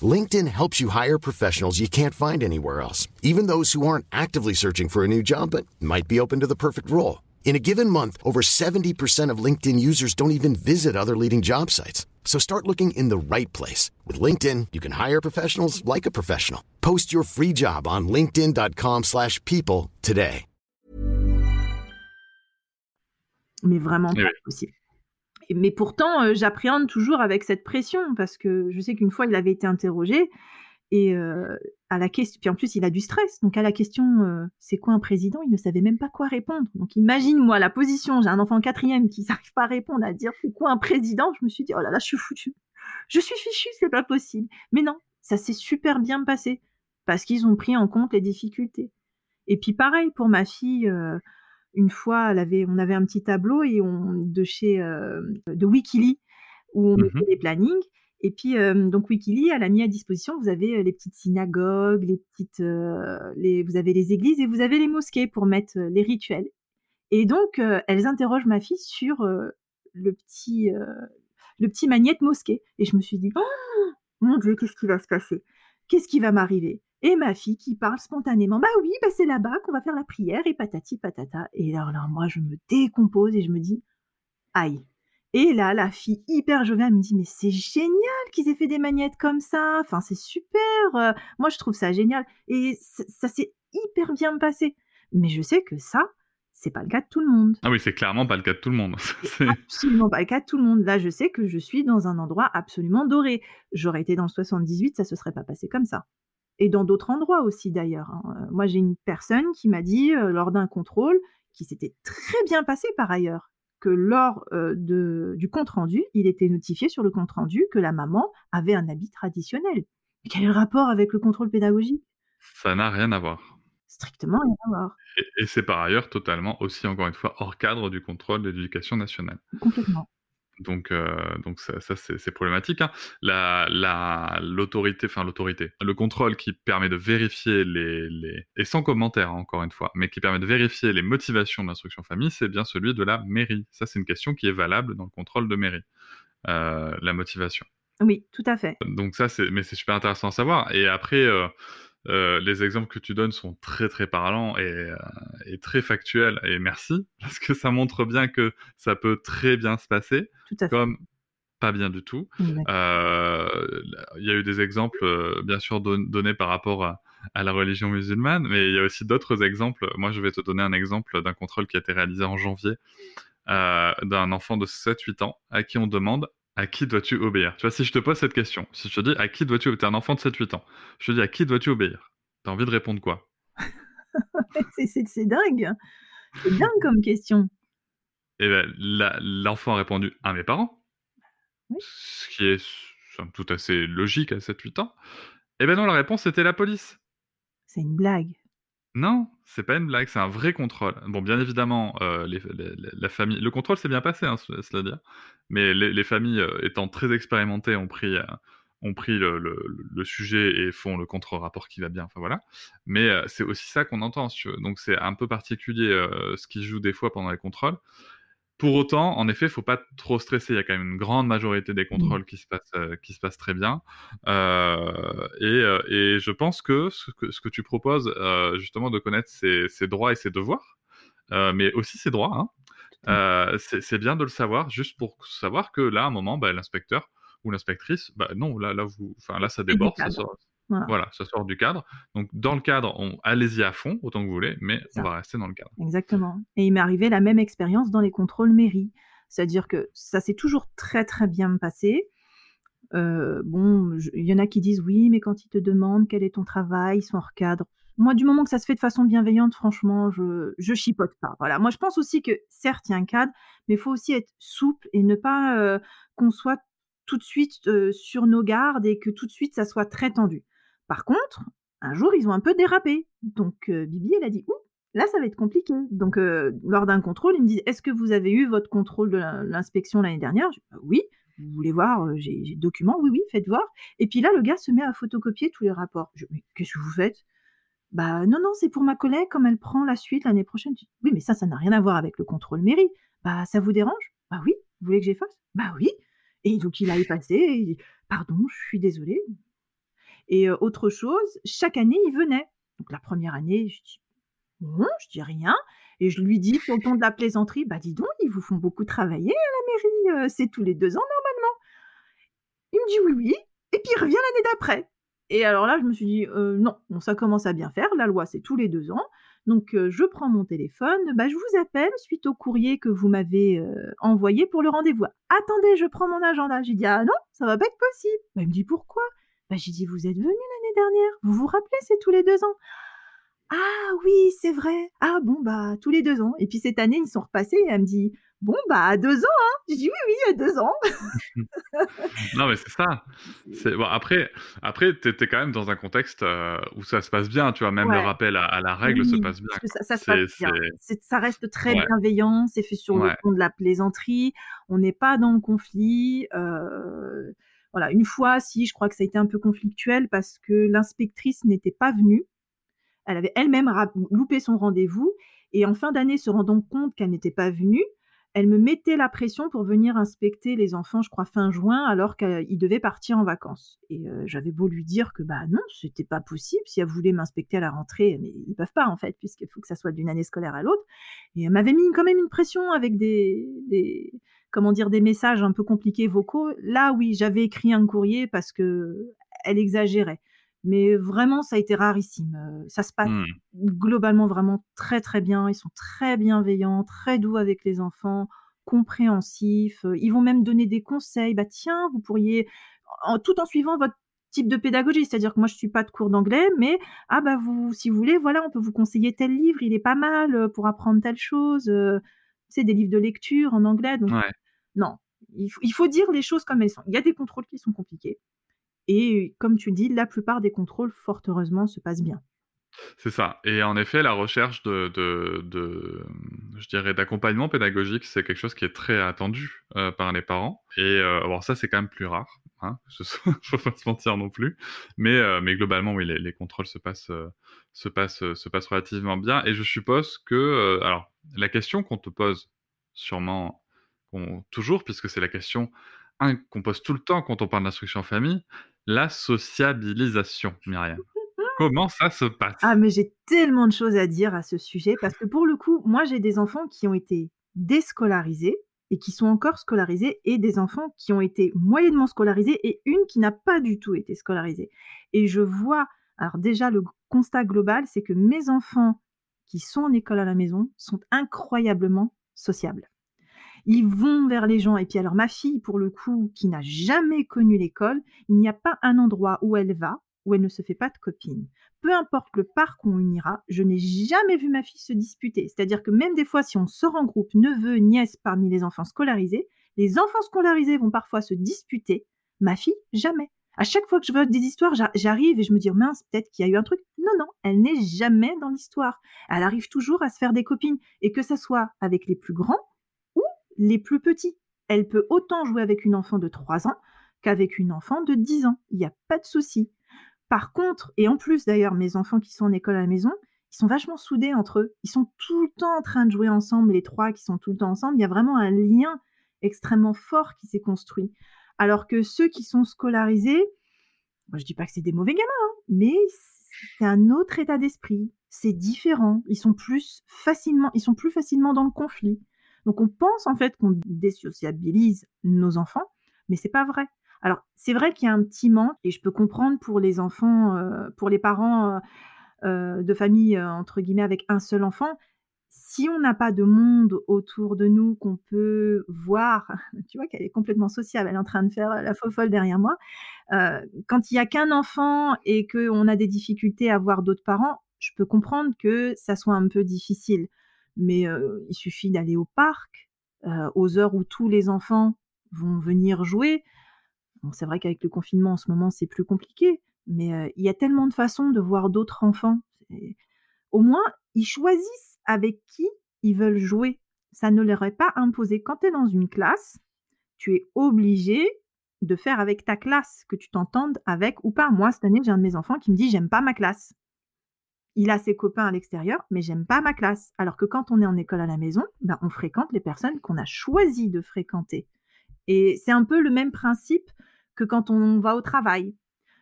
LinkedIn helps you hire professionals you can't find anywhere else, even those who aren't actively searching for a new job but might be open to the perfect role. In a given month, over 70% of LinkedIn users don't even visit other leading job sites. So start looking in the right place. With LinkedIn, you can hire professionals like a professional. Post your free job on linkedin.com/people today. Mais vraiment pas possible. Mais pourtant, j'appréhende toujours avec cette pression parce que je sais qu'une fois, il avait été interrogé et à la question, puis en plus il a du stress, donc à la question c'est quoi un président, il ne savait même pas quoi répondre. Donc imagine moi la position, j'ai un enfant en quatrième qui n'arrive pas à répondre, à dire c'est quoi un président. Je me suis dit oh là là, je suis foutue, je suis fichue, c'est pas possible. Mais non, ça s'est super bien passé parce qu'ils ont pris en compte les difficultés. Et puis pareil pour ma fille, une fois on avait un petit tableau et de Wikileaks où on mettait les plannings. Et puis, donc, Wikileaks, elle a mis à disposition, vous avez les petites synagogues, vous avez les églises et vous avez les mosquées pour mettre les rituels. Et donc, elles interrogent ma fille sur le petit magnète mosquée. Et je me suis dit, oh, mon Dieu, qu'est-ce qui va se passer ? Qu'est-ce qui va m'arriver ? Et ma fille qui parle spontanément, bah oui, bah c'est là-bas qu'on va faire la prière et patati patata. Et alors, moi, je me décompose et je me dis, aïe. Et là, la fille hyper joviale me dit « Mais c'est génial qu'ils aient fait des magnettes comme ça, enfin c'est super, moi je trouve ça génial. » Et ça s'est hyper bien passé. Mais je sais que ça, c'est pas le cas de tout le monde. Ah oui, c'est clairement pas le cas de tout le monde. C'est absolument pas le cas de tout le monde. Là, je sais que je suis dans un endroit absolument doré. J'aurais été dans le 78, ça se serait pas passé comme ça. Et dans d'autres endroits aussi d'ailleurs. Hein. Moi, j'ai une personne qui m'a dit, lors d'un contrôle, qui s'était très bien passé par ailleurs, que lors du compte-rendu, il était notifié sur le compte-rendu que la maman avait un habit traditionnel. Mais quel est le rapport avec le contrôle pédagogique ? Ça n'a rien à voir. Strictement rien à voir. Et c'est par ailleurs totalement aussi, encore une fois, hors cadre du contrôle de l'Éducation nationale. Complètement. Donc ça c'est problématique. Hein. Le contrôle qui permet de vérifier et sans commentaire hein, encore une fois, mais qui permet de vérifier les motivations de l'instruction famille, c'est bien celui de la mairie. Ça c'est une question qui est valable dans le contrôle de mairie, la motivation. Oui, tout à fait. Donc ça c'est super intéressant à savoir. Et après. Les exemples que tu donnes sont très très parlants et très factuels, et merci, parce que ça montre bien que ça peut très bien se passer, comme pas bien du tout. Il y a eu des exemples, bien sûr, donnés par rapport à la religion musulmane, mais il y a aussi d'autres exemples. Moi, je vais te donner un exemple d'un contrôle qui a été réalisé en janvier, d'un enfant de 7-8 ans, à qui on demande... À qui dois-tu obéir ? Tu vois, si je te pose cette question, si je te dis à qui dois-tu obéir ? T'es un enfant de 7-8 ans. Je te dis à qui dois-tu obéir ? T'as envie de répondre quoi ? C'est dingue comme question. Et ben, l'enfant a répondu à mes parents, oui. Ce qui est somme toute assez logique à 7-8 ans. Et ben non, la réponse était la police. C'est une blague. Non, c'est pas une blague, c'est un vrai contrôle. Bon, bien évidemment, la famille, le contrôle s'est bien passé, hein, cela dit. Mais les familles étant très expérimentées ont pris le sujet et font le contre-rapport qui va bien. Enfin voilà. Mais c'est aussi ça qu'on entend, si tu veux. Donc c'est un peu particulier ce qui joue des fois pendant les contrôles. Pour autant, en effet, il ne faut pas trop stresser. Il y a quand même une grande majorité des contrôles qui se passent très bien. Et je pense que ce que tu proposes, justement, de connaître ses droits et ses devoirs, mais aussi ses droits, hein, c'est bien de le savoir, juste pour savoir que là, à un moment, bah, l'inspecteur ou l'inspectrice, bah, non, là, ça déborde, ça sort. Voilà, ça sort du cadre. Donc, dans le cadre, allez-y à fond, autant que vous voulez, mais on va rester dans le cadre. Exactement. Et il m'est arrivé la même expérience dans les contrôles mairie. C'est-à-dire que ça s'est toujours très, très bien passé. Il y en a qui disent, oui, mais quand ils te demandent quel est ton travail, ils sont hors cadre. Moi, du moment que ça se fait de façon bienveillante, franchement, je chipote pas. Voilà. Moi, je pense aussi que, certes, il y a un cadre, mais il faut aussi être souple et ne pas qu'on soit tout de suite sur nos gardes et que tout de suite, ça soit très tendu. Par contre, un jour, ils ont un peu dérapé. Donc, Bibi, elle a dit « Ouh, là, ça va être compliqué ». Donc, lors d'un contrôle, ils me disent « Est-ce que vous avez eu votre contrôle de l'inspection l'année dernière ?» Je dis « Oui, vous voulez voir, j'ai le document, oui, faites voir ». Et puis là, le gars se met à photocopier tous les rapports. Je dis « Mais qu'est-ce que vous faites ?» Bah non, c'est pour ma collègue, comme elle prend la suite l'année prochaine. Je dis « Oui, mais ça n'a rien à voir avec le contrôle mairie. Bah, ça vous dérange ? Bah oui, vous voulez que j'efface ? Bah oui. » Et donc, il a effacé et il dit « Pardon, je suis désolée ». Et autre chose, chaque année, il venait. Donc, la première année, je dis « Non, je dis rien ». Et je lui dis, sur le ton de la plaisanterie, « Bah, dis donc, ils vous font beaucoup travailler à la mairie. C'est tous les 2 ans, normalement. » Il me dit « Oui, oui ». Et puis, il revient l'année d'après. Et alors là, je me suis dit « Non, bon, ça commence à bien faire. La loi, c'est tous les 2 ans. » Donc, je prends mon téléphone. « Bah, je vous appelle suite au courrier que vous m'avez envoyé pour le rendez-vous. »« Attendez, je prends mon agenda. » J'ai dit « Ah non, ça va pas être possible. » Bah, il me dit « Pourquoi ? » Bah, j'ai dit, vous êtes venu l'année dernière, vous vous rappelez, c'est tous les 2 ans. Ah oui, c'est vrai. Ah bon, bah, tous les 2 ans. Et puis cette année, ils sont repassés et elle me dit, bon, bah, à 2 ans, hein. J'ai dit, oui, à 2 ans. Non, mais c'est ça. Bon, après t'es quand même dans un contexte où ça se passe bien, tu vois, même le rappel à la règle se passe bien. Ça se passe bien. Ça reste très bienveillant, c'est fait sur le ton de la plaisanterie, on n'est pas dans le conflit. Voilà, une fois, si, je crois que ça a été un peu conflictuel parce que l'inspectrice n'était pas venue. Elle avait elle-même loupé son rendez-vous. Et en fin d'année, se rendant compte qu'elle n'était pas venue, elle me mettait la pression pour venir inspecter les enfants, je crois, fin juin, alors qu'ils devaient partir en vacances. Et j'avais beau lui dire que bah non, c'était pas possible. Si elle voulait m'inspecter à la rentrée, mais ils peuvent pas, en fait, puisqu'il faut que ça soit d'une année scolaire à l'autre. Et elle m'avait mis quand même une pression avec des comment dire, des messages un peu compliqués vocaux. Là, oui, j'avais écrit un courrier parce qu'elle exagérait. Mais vraiment, ça a été rarissime. Ça se passe globalement vraiment très, très bien. Ils sont très bienveillants, très doux avec les enfants, compréhensifs. Ils vont même donner des conseils. Bah tiens, vous pourriez, tout en suivant votre type de pédagogie, c'est-à-dire que moi, je ne suis pas de cours d'anglais, mais ah bah vous, si vous voulez, voilà, on peut vous conseiller tel livre, il est pas mal pour apprendre telle chose. C'est des livres de lecture en anglais. Donc non, il faut dire les choses comme elles sont. Il y a des contrôles qui sont compliqués. Et comme tu dis, la plupart des contrôles, fort heureusement, se passent bien. C'est ça. Et en effet, la recherche je dirais, d'accompagnement pédagogique, c'est quelque chose qui est très attendu par les parents. Et ça, c'est quand même plus rare. Hein, il ne faut pas se mentir non plus. Mais globalement, oui, les contrôles se passent relativement bien. Et je suppose que... alors, la question qu'on te pose, sûrement toujours, puisque c'est la question... qu'on pose tout le temps quand on parle d'instruction en famille, la sociabilisation, Myriam. Comment ça se passe ? Ah, mais j'ai tellement de choses à dire à ce sujet, parce que pour le coup, moi, j'ai des enfants qui ont été déscolarisés et qui sont encore scolarisés, et des enfants qui ont été moyennement scolarisés et une qui n'a pas du tout été scolarisée. Et je vois, alors déjà, le constat global, c'est que mes enfants qui sont en école à la maison sont incroyablement sociables. Ils vont vers les gens. Et puis alors, ma fille, pour le coup, qui n'a jamais connu l'école, il n'y a pas un endroit où elle va, où elle ne se fait pas de copine. peu importe le parc où on unira, je n'ai jamais vu ma fille se disputer. C'est-à-dire que même des fois, si on sort en groupe, neveux, nièces parmi les enfants scolarisés, les enfants scolarisés vont parfois se disputer. Ma fille, jamais. À chaque fois que je vois des histoires, j'arrive et je me dis « mince, peut-être qu'il y a eu un truc ». Non, non, elle n'est jamais dans l'histoire. Elle arrive toujours à se faire des copines. Et que ça soit avec les plus grands ou les plus petits. Elle peut autant jouer avec une enfant de 3 ans qu'avec une enfant de 10 ans. Il n'y a pas de souci. Par contre, et en plus d'ailleurs, mes enfants qui sont en école à la maison, ils sont vachement soudés entre eux. Ils sont tout le temps en train de jouer ensemble, les trois qui sont tout le temps ensemble. Il y a vraiment un lien extrêmement fort qui s'est construit. Alors que ceux qui sont scolarisés, moi, je ne dis pas que c'est des mauvais gamins, hein, mais c'est un autre état d'esprit. C'est différent. Ils sont plus facilement dans le conflit. Donc, on pense en fait qu'on désociabilise nos enfants, mais ce n'est pas vrai. Alors, c'est vrai qu'il y a un petit manque, et je peux comprendre pour les enfants, pour les parents de famille, entre guillemets, avec un seul enfant, si on n'a pas de monde autour de nous qu'on peut voir, tu vois qu'elle est complètement sociable, elle est en train de faire la fofolle derrière moi, quand il n'y a qu'un enfant et qu'on a des difficultés à voir d'autres parents, je peux comprendre que ça soit un peu difficile. Mais il suffit d'aller au parc, aux heures où tous les enfants vont venir jouer. Bon, c'est vrai qu'avec le confinement en ce moment, c'est plus compliqué, mais il y a tellement de façons de voir d'autres enfants. Et au moins, ils choisissent avec qui ils veulent jouer. Ça ne leur est pas imposé. Quand tu es dans une classe, tu es obligé de faire avec ta classe, que tu t'entendes avec ou pas. Moi, cette année, j'ai un de mes enfants qui me dit « j'aime pas ma classe ». Il a ses copains à l'extérieur, mais « j'aime pas ma classe ». Alors que quand on est en école à la maison, ben, on fréquente les personnes qu'on a choisi de fréquenter. Et c'est un peu le même principe que quand on va au travail.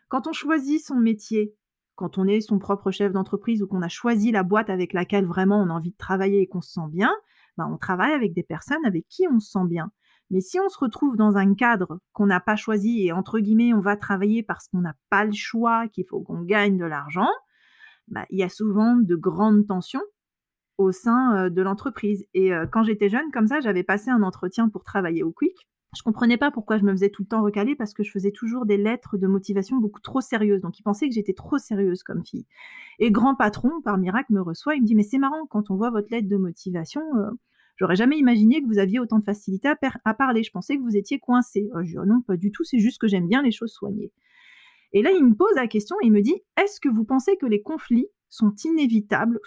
Quand on choisit son métier, quand on est son propre chef d'entreprise ou qu'on a choisi la boîte avec laquelle vraiment on a envie de travailler et qu'on se sent bien, ben on travaille avec des personnes avec qui on se sent bien. Mais si on se retrouve dans un cadre qu'on n'a pas choisi et entre guillemets on va travailler parce qu'on n'a pas le choix, qu'il faut qu'on gagne de l'argent, ben il y a souvent de grandes tensions au sein de l'entreprise. Et quand j'étais jeune, comme ça, j'avais passé un entretien pour travailler au Quick. Je comprenais pas pourquoi je me faisais tout le temps recaler parce que je faisais toujours des lettres de motivation beaucoup trop sérieuses. Donc, ils pensaient que j'étais trop sérieuse comme fille. Et grand patron, par miracle, me reçoit. Il me dit « mais c'est marrant, quand on voit votre lettre de motivation, j'aurais jamais imaginé que vous aviez autant de facilité à parler. Je pensais que vous étiez coincée. » Je dis « non, pas du tout, c'est juste que j'aime bien les choses soignées. » Et là, il me pose la question et il me dit « est-ce que vous pensez que les conflits sont inévitables,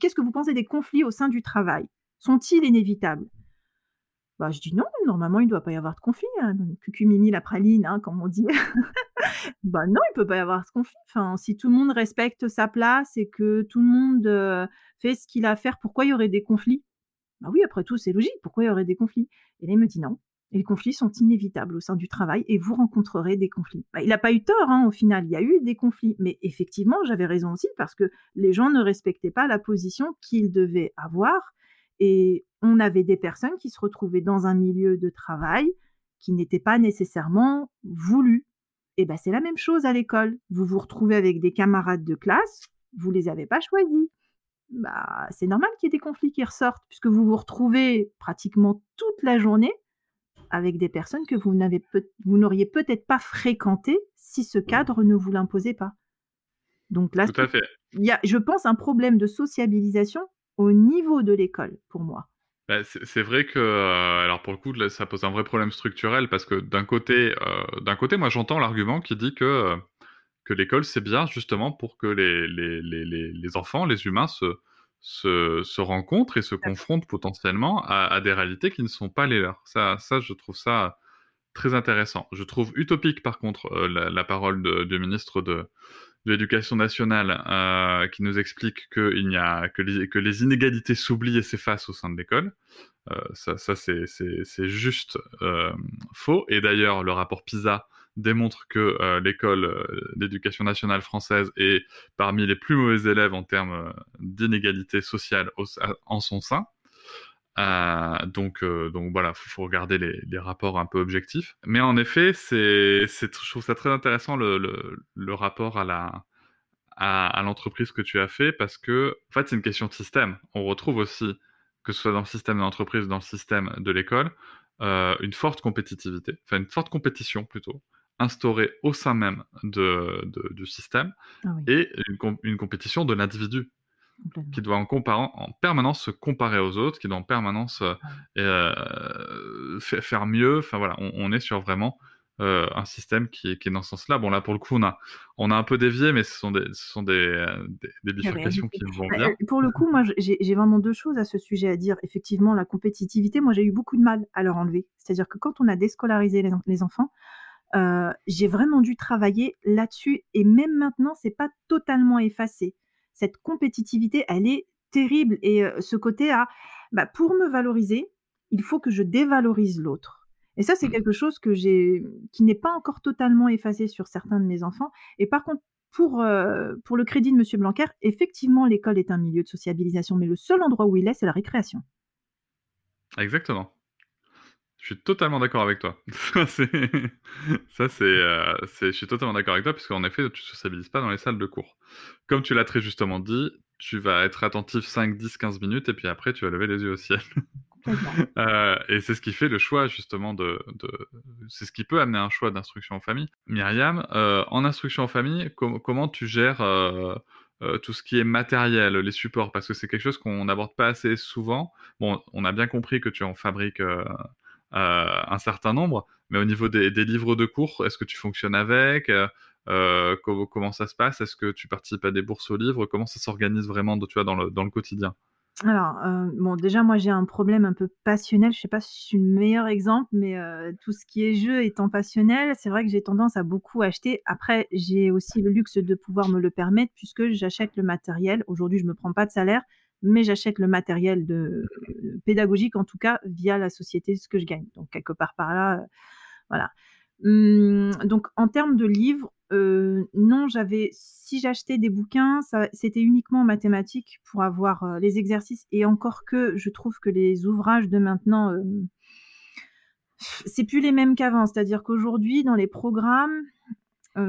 qu'est-ce que vous pensez des conflits au sein du travail ? Sont-ils inévitables ? » Bah, je dis non, normalement, il ne doit pas y avoir de conflit. Hein. Cucu, mimi, la praline, hein, comme on dit. Bah non, il ne peut pas y avoir de conflit. Enfin, si tout le monde respecte sa place et que tout le monde fait ce qu'il a à faire, pourquoi il y aurait des conflits ? Bah oui, après tout, c'est logique. Pourquoi il y aurait des conflits ? Et là, il me dit non. Et les conflits sont inévitables au sein du travail et vous rencontrerez des conflits. Bah, il n'a pas eu tort, hein, au final. Il y a eu des conflits. Mais effectivement, j'avais raison aussi parce que les gens ne respectaient pas la position qu'ils devaient avoir. Et on avait des personnes qui se retrouvaient dans un milieu de travail qui n'était pas nécessairement voulu. Et bien, c'est la même chose à l'école. Vous vous retrouvez avec des camarades de classe, vous ne les avez pas choisis. Bah, c'est normal qu'il y ait des conflits qui ressortent, puisque vous vous retrouvez pratiquement toute la journée avec des personnes que vous n'auriez peut-être pas fréquentées si ce cadre ne vous l'imposait pas. Donc là, tout à fait. Il y a, je pense, un problème de sociabilisation au niveau de l'école, pour moi. Bah, c'est vrai que, alors pour le coup, là, ça pose un vrai problème structurel parce que d'un côté, moi j'entends l'argument qui dit que l'école c'est bien justement pour que les enfants, les humains se rencontrent et se confrontent potentiellement à des réalités qui ne sont pas les leurs. Ça, je trouve ça très intéressant. Je trouve utopique par contre la parole du ministre de l'Éducation nationale qui nous explique que les inégalités s'oublient et s'effacent au sein de l'école. C'est juste faux. Et d'ailleurs, le rapport PISA démontre que l'école d'Éducation nationale française est parmi les plus mauvais élèves en termes d'inégalités sociales en son sein. Donc voilà, faut regarder les rapports un peu objectifs. Mais en effet, je trouve ça très intéressant le rapport à l'entreprise que tu as fait parce que, en fait, c'est une question de système. On retrouve aussi, que ce soit dans le système de l'entreprise ou dans le système de l'école, une forte compétition plutôt, instaurée au sein même du système, ah oui, et une compétition de l'individu qui doit en permanence se comparer aux autres, qui doit en permanence faire mieux. Enfin voilà, on est sur vraiment un système qui est dans ce sens-là. Bon, là, pour le coup, on a un peu dévié, mais ce sont des bifurcations qui vont bien. Pour le coup, moi, j'ai vraiment deux choses à ce sujet à dire. Effectivement, la compétitivité, moi, j'ai eu beaucoup de mal à leur enlever. C'est-à-dire que quand on a déscolarisé les enfants, j'ai vraiment dû travailler là-dessus. Et même maintenant, c'est pas totalement effacé. Cette compétitivité, elle est terrible. Et ce côté pour me valoriser, il faut que je dévalorise l'autre. Et ça, c'est quelque chose qui n'est pas encore totalement effacé sur certains de mes enfants. Et par contre, pour le crédit de M. Blanquer, effectivement, l'école est un milieu de sociabilisation, mais le seul endroit où il est, c'est la récréation. Exactement. Je suis totalement d'accord avec toi. Je suis totalement d'accord avec toi, puisqu'en effet, tu ne sociabilises pas dans les salles de cours. Comme tu l'as très justement dit, tu vas être attentif 5, 10, 15 minutes, et puis après, tu vas lever les yeux au ciel. Et c'est ce qui fait le choix justement c'est ce qui peut amener un choix d'instruction en famille. Myriam, en instruction en famille, comment tu gères tout ce qui est matériel, les supports, parce que c'est quelque chose qu'on n'aborde pas assez souvent. Bon, on a bien compris que tu en fabriques un certain nombre, mais au niveau des livres de cours, est-ce que tu fonctionnes avec comment ça se passe? Est-ce que tu participes à des bourses aux livres? Comment ça s'organise vraiment dans le quotidien? Alors, déjà, moi, j'ai un problème un peu passionnel. Je ne sais pas si je suis le meilleur exemple, mais tout ce qui est jeu étant passionnel, c'est vrai que j'ai tendance à beaucoup acheter. Après, j'ai aussi le luxe de pouvoir me le permettre puisque j'achète le matériel. Aujourd'hui, je ne me prends pas de salaire, mais j'achète le matériel pédagogique, en tout cas, via la société, ce que je gagne. Donc, quelque part par là, voilà. Donc, en termes de livres, non, si j'achetais des bouquins, c'était uniquement en mathématiques pour avoir les exercices. Et encore que je trouve que les ouvrages de maintenant, c'est plus les mêmes qu'avant. C'est-à-dire qu'aujourd'hui, dans les programmes,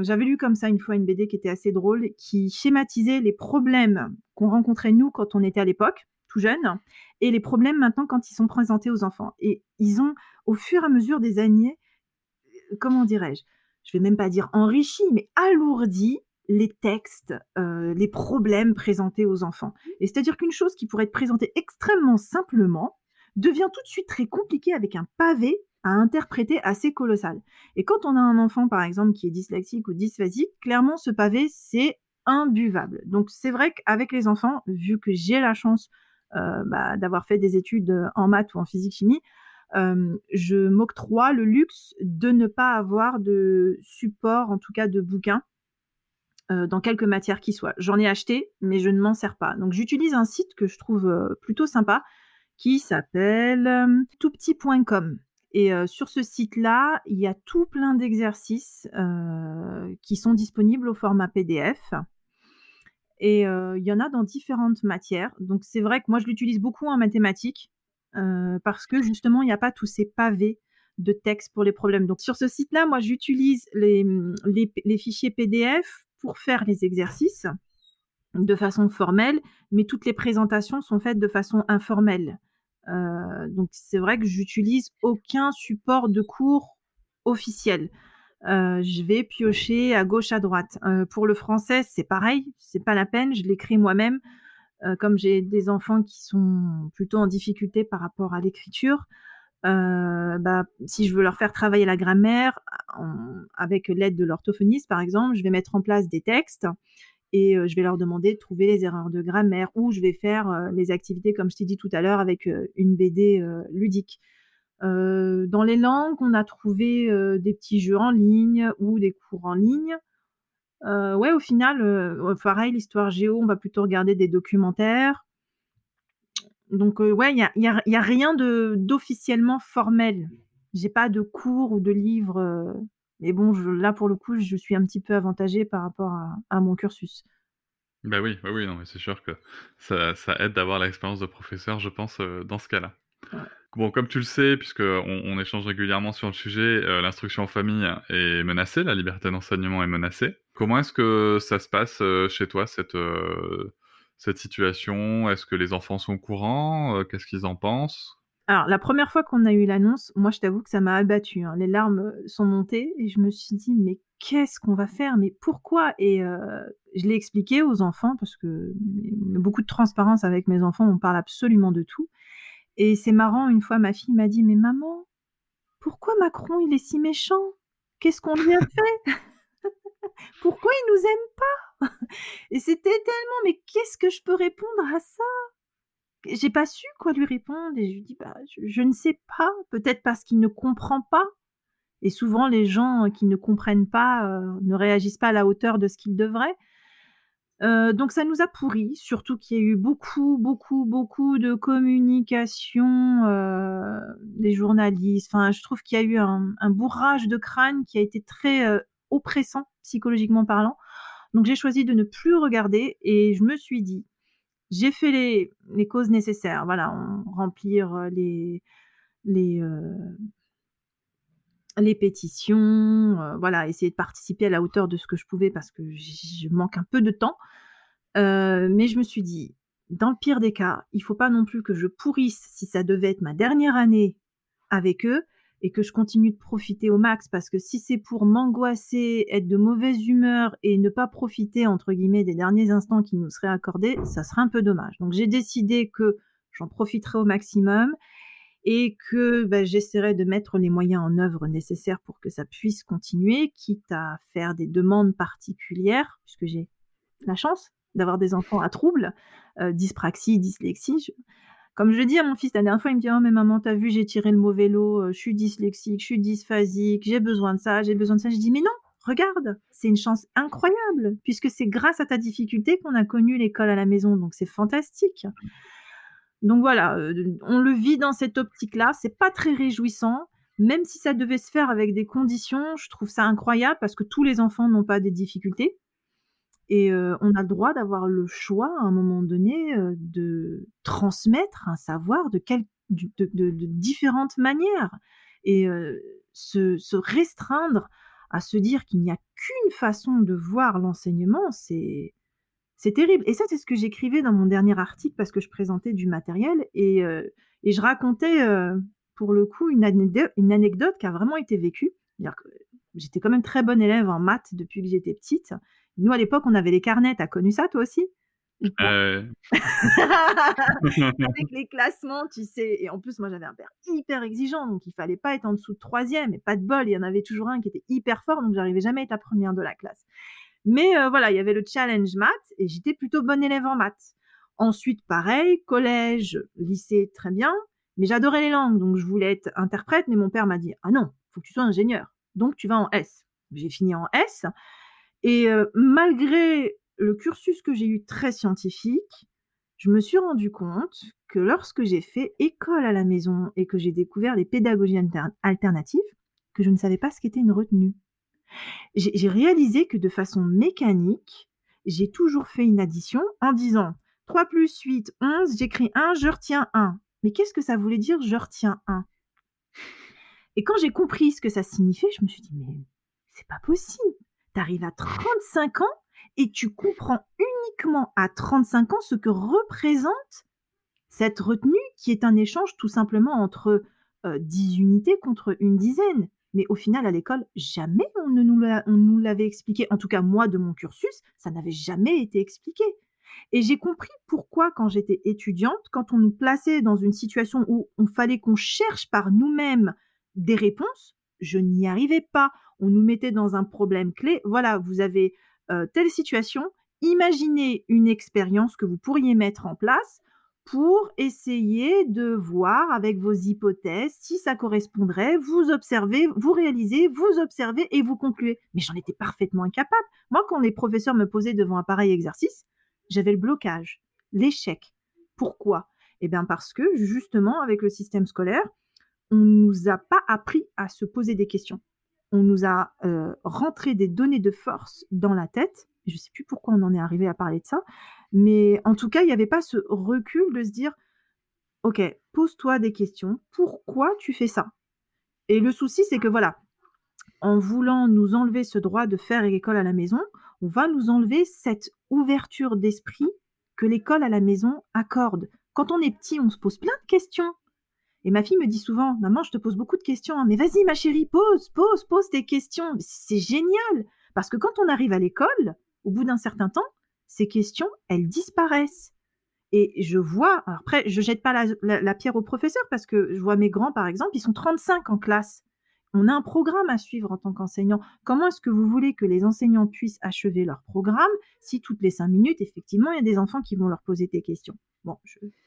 j'avais lu comme ça une fois une BD qui était assez drôle, qui schématisait les problèmes qu'on rencontrait nous quand on était à l'époque, tout jeune, et les problèmes maintenant quand ils sont présentés aux enfants. Et ils ont, au fur et à mesure des années, comment dirais-je, je vais même pas dire enrichi, mais alourdi les textes, les problèmes présentés aux enfants. Et c'est-à-dire qu'une chose qui pourrait être présentée extrêmement simplement devient tout de suite très compliquée avec un pavé à interpréter assez colossal. Et quand on a un enfant, par exemple, qui est dyslexique ou dysphasique, clairement, ce pavé, c'est imbuvable. Donc, c'est vrai qu'avec les enfants, vu que j'ai la chance d'avoir fait des études en maths ou en physique-chimie, je m'octroie le luxe de ne pas avoir de support, en tout cas de bouquins, dans quelque matière qu'il soit. J'en ai acheté, mais je ne m'en sers pas. Donc, j'utilise un site que je trouve plutôt sympa, qui s'appelle toutpetist.com. Et sur ce site-là, il y a tout plein d'exercices qui sont disponibles au format PDF. Et il y en a dans différentes matières. Donc, c'est vrai que moi, je l'utilise beaucoup en mathématiques. Parce que justement, il n'y a pas tous ces pavés de texte pour les problèmes. Donc, sur ce site-là, moi, j'utilise les fichiers PDF pour faire les exercices de façon formelle, mais toutes les présentations sont faites de façon informelle. Donc, c'est vrai que j'utilise aucun support de cours officiel. Je vais piocher à gauche, à droite. Pour le français, c'est pareil, c'est pas la peine, je l'écris moi-même. Comme j'ai des enfants qui sont plutôt en difficulté par rapport à l'écriture, si je veux leur faire travailler la grammaire, avec l'aide de l'orthophoniste par exemple, je vais mettre en place des textes et je vais leur demander de trouver les erreurs de grammaire, ou je vais faire les activités comme je t'ai dit tout à l'heure avec une BD ludique. Dans les langues, on a trouvé des petits jeux en ligne ou des cours en ligne. Au final, pareil, l'histoire géo, on va plutôt regarder des documentaires. Donc, il n'y a rien d'officiellement formel. J'ai pas de cours ou de livres. Mais bon, là, pour le coup, je suis un petit peu avantagée par rapport à mon cursus. Bah oui, non, mais c'est sûr que ça aide d'avoir l'expérience de professeur, je pense, dans ce cas-là. Ouais. Bon, comme tu le sais, puisqu'on échange régulièrement sur le sujet, l'instruction en famille est menacée, la liberté d'enseignement est menacée. Comment est-ce que ça se passe chez toi, cette situation? Est-ce que les enfants sont au courant? Qu'est-ce qu'ils en pensent? Alors, la première fois qu'on a eu l'annonce, moi, je t'avoue que ça m'a abattue. Les larmes sont montées et je me suis dit, mais qu'est-ce qu'on va faire? Mais pourquoi? Et je l'ai expliqué aux enfants parce que beaucoup de transparence avec mes enfants, on parle absolument de tout. Et c'est marrant, une fois, ma fille m'a dit, mais maman, pourquoi Macron, il est si méchant? Qu'est-ce qu'on lui a fait? Pourquoi il nous aime pas? Et c'était tellement, mais qu'est-ce que je peux répondre à ça? J'ai pas su quoi lui répondre et je lui dis bah, je ne sais pas, peut-être parce qu'il ne comprend pas. Et souvent les gens qui ne comprennent pas ne réagissent pas à la hauteur de ce qu'ils devraient. Donc ça nous a pourris, surtout qu'il y a eu beaucoup de communication des journalistes. Enfin, je trouve qu'il y a eu un bourrage de crâne qui a été très oppressant psychologiquement parlant. Donc j'ai choisi de ne plus regarder et je me suis dit j'ai fait les causes nécessaires, voilà, remplir les pétitions, voilà, essayer de participer à la hauteur de ce que je pouvais parce que je manque un peu de temps. Mais je me suis dit, dans le pire des cas, il ne faut pas non plus que je pourrisse si ça devait être ma dernière année avec eux et que je continue de profiter au max parce que si c'est pour m'angoisser, être de mauvaise humeur et ne pas profiter, entre guillemets, des derniers instants qui nous seraient accordés, ça serait un peu dommage. Donc, j'ai décidé que j'en profiterai au maximum et que j'essaierai de mettre les moyens en œuvre nécessaires pour que ça puisse continuer, quitte à faire des demandes particulières, puisque j'ai la chance d'avoir des enfants à troubles, dyspraxie, dyslexie... Comme je le dis à mon fils la dernière fois, il me dit « Oh mais maman, t'as vu, j'ai tiré le mauvais lot, je suis dyslexique, je suis dysphasique, j'ai besoin de ça, j'ai besoin de ça. » Je dis « Mais non, regarde, c'est une chance incroyable, puisque c'est grâce à ta difficulté qu'on a connu l'école à la maison, donc c'est fantastique. » Donc voilà, on le vit dans cette optique-là, c'est pas très réjouissant, même si ça devait se faire avec des conditions, je trouve ça incroyable parce que tous les enfants n'ont pas des difficultés. Et on a le droit d'avoir le choix, à un moment donné, de transmettre un savoir de différentes manières. Et se restreindre à se dire qu'il n'y a qu'une façon de voir l'enseignement, c'est terrible. Et ça, c'est ce que j'écrivais dans mon dernier article, parce que je présentais du matériel. Et je racontais, pour le coup, une anecdote qui a vraiment été vécue. C'est-à-dire que j'étais quand même très bonne élève en maths depuis que j'étais petite. Nous, à l'époque, on avait les carnets. T'as connu ça, toi aussi? Avec les classements, tu sais. Et en plus, moi, j'avais un père hyper exigeant. Donc, il ne fallait pas être en dessous de 3e. Et pas de bol, il y en avait toujours un qui était hyper fort. Donc, je n'arrivais jamais à être la première de la classe. Mais voilà, il y avait le challenge maths. Et j'étais plutôt bonne élève en maths. Ensuite, pareil, collège, lycée, très bien. Mais j'adorais les langues. Donc, je voulais être interprète. Mais mon père m'a dit « Ah non, il faut que tu sois ingénieur. Donc, tu vas en S. » J'ai fini en S. Et malgré le cursus que j'ai eu très scientifique, je me suis rendu compte que lorsque j'ai fait école à la maison et que j'ai découvert les pédagogies alternatives, que je ne savais pas ce qu'était une retenue. J'ai réalisé que de façon mécanique, j'ai toujours fait une addition en disant 3 plus 8, 11, j'écris 1, je retiens 1. Mais qu'est-ce que ça voulait dire je retiens 1 ? Et quand j'ai compris ce que ça signifiait, je me suis dit mais c'est pas possible. T'arrives à 35 ans et tu comprends uniquement à 35 ans ce que représente cette retenue qui est un échange tout simplement entre 10 unités contre une dizaine. Mais au final, à l'école, jamais on nous l'avait expliqué. En tout cas, moi, de mon cursus, ça n'avait jamais été expliqué. Et j'ai compris pourquoi, quand j'étais étudiante, quand on nous plaçait dans une situation où il fallait qu'on cherche par nous-mêmes des réponses, je n'y arrivais pas. On nous mettait dans un problème clé. Voilà, vous avez telle situation. Imaginez une expérience que vous pourriez mettre en place pour essayer de voir avec vos hypothèses si ça correspondrait. Vous observez, vous réalisez, vous observez et vous concluez. Mais j'en étais parfaitement incapable. Moi, quand les professeurs me posaient devant un pareil exercice, j'avais le blocage, l'échec. Pourquoi? Eh bien, parce que justement, avec le système scolaire, on ne nous a pas appris à se poser des questions. On nous a rentré des données de force dans la tête. Je ne sais plus pourquoi on en est arrivé à parler de ça. Mais en tout cas, il n'y avait pas ce recul de se dire « Ok, pose-toi des questions. Pourquoi tu fais ça ?» Et le souci, c'est que voilà, en voulant nous enlever ce droit de faire l'école à la maison, on va nous enlever cette ouverture d'esprit que l'école à la maison accorde. Quand on est petit, on se pose plein de questions. Et ma fille me dit souvent, maman, je te pose beaucoup de questions, hein, mais vas-y ma chérie, pose tes questions. C'est génial, parce que quand on arrive à l'école, au bout d'un certain temps, ces questions, elles disparaissent. Et je vois, après, je ne jette pas la pierre aux professeurs, parce que je vois mes grands, par exemple, ils sont 35 en classe. On a un programme à suivre en tant qu'enseignant. Comment est-ce que vous voulez que les enseignants puissent achever leur programme si toutes les 5 minutes, effectivement, il y a des enfants qui vont leur poser des questions? Bon,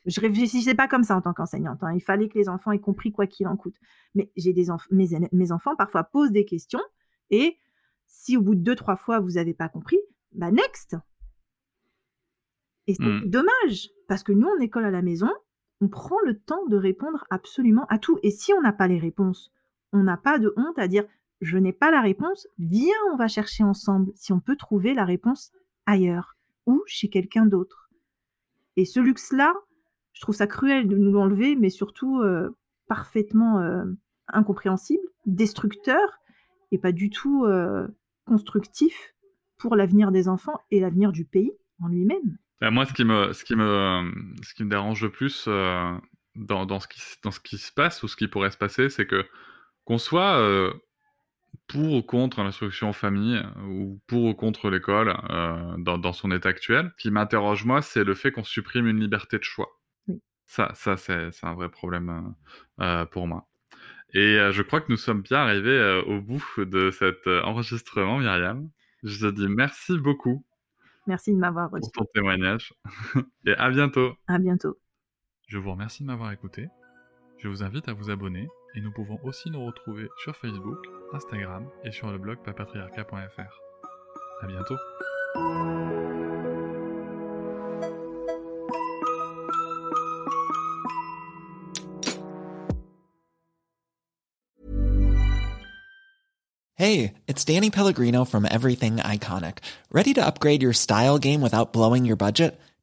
je réfléchissais pas comme ça en tant qu'enseignante. Hein. Il fallait que les enfants aient compris quoi qu'il en coûte. Mais j'ai mes enfants, parfois, posent des questions. Et si au bout de 2-3 fois, vous n'avez pas compris, bah next. Et c'est dommage, parce que nous, en école à la maison, on prend le temps de répondre absolument à tout. Et si on n'a pas les réponses, on n'a pas de honte à dire « je n'ai pas la réponse, viens, on va chercher ensemble si on peut trouver la réponse ailleurs ou chez quelqu'un d'autre. » Et ce luxe-là, je trouve ça cruel de nous l'enlever, mais surtout parfaitement incompréhensible, destructeur et pas du tout constructif pour l'avenir des enfants et l'avenir du pays en lui-même. Moi, ce qui me dérange le plus dans ce qui se passe ou ce qui pourrait se passer, c'est que qu'on soit pour ou contre l'instruction en famille ou pour ou contre l'école dans son état actuel, ce qui m'interroge moi, c'est le fait qu'on supprime une liberté de choix. Oui. Ça c'est un vrai problème pour moi. Et je crois que nous sommes bien arrivés au bout de cet enregistrement, Myriam. Je te dis merci beaucoup. Merci de m'avoir reçu. Pour ton témoignage. Et à bientôt. À bientôt. Je vous remercie de m'avoir écouté. Je vous invite à vous abonner et nous pouvons aussi nous retrouver sur Facebook, Instagram et sur le blog papatriarca.fr. À bientôt. Hey, it's Danny Pellegrino from Everything Iconic. Ready to upgrade your style game without blowing your budget?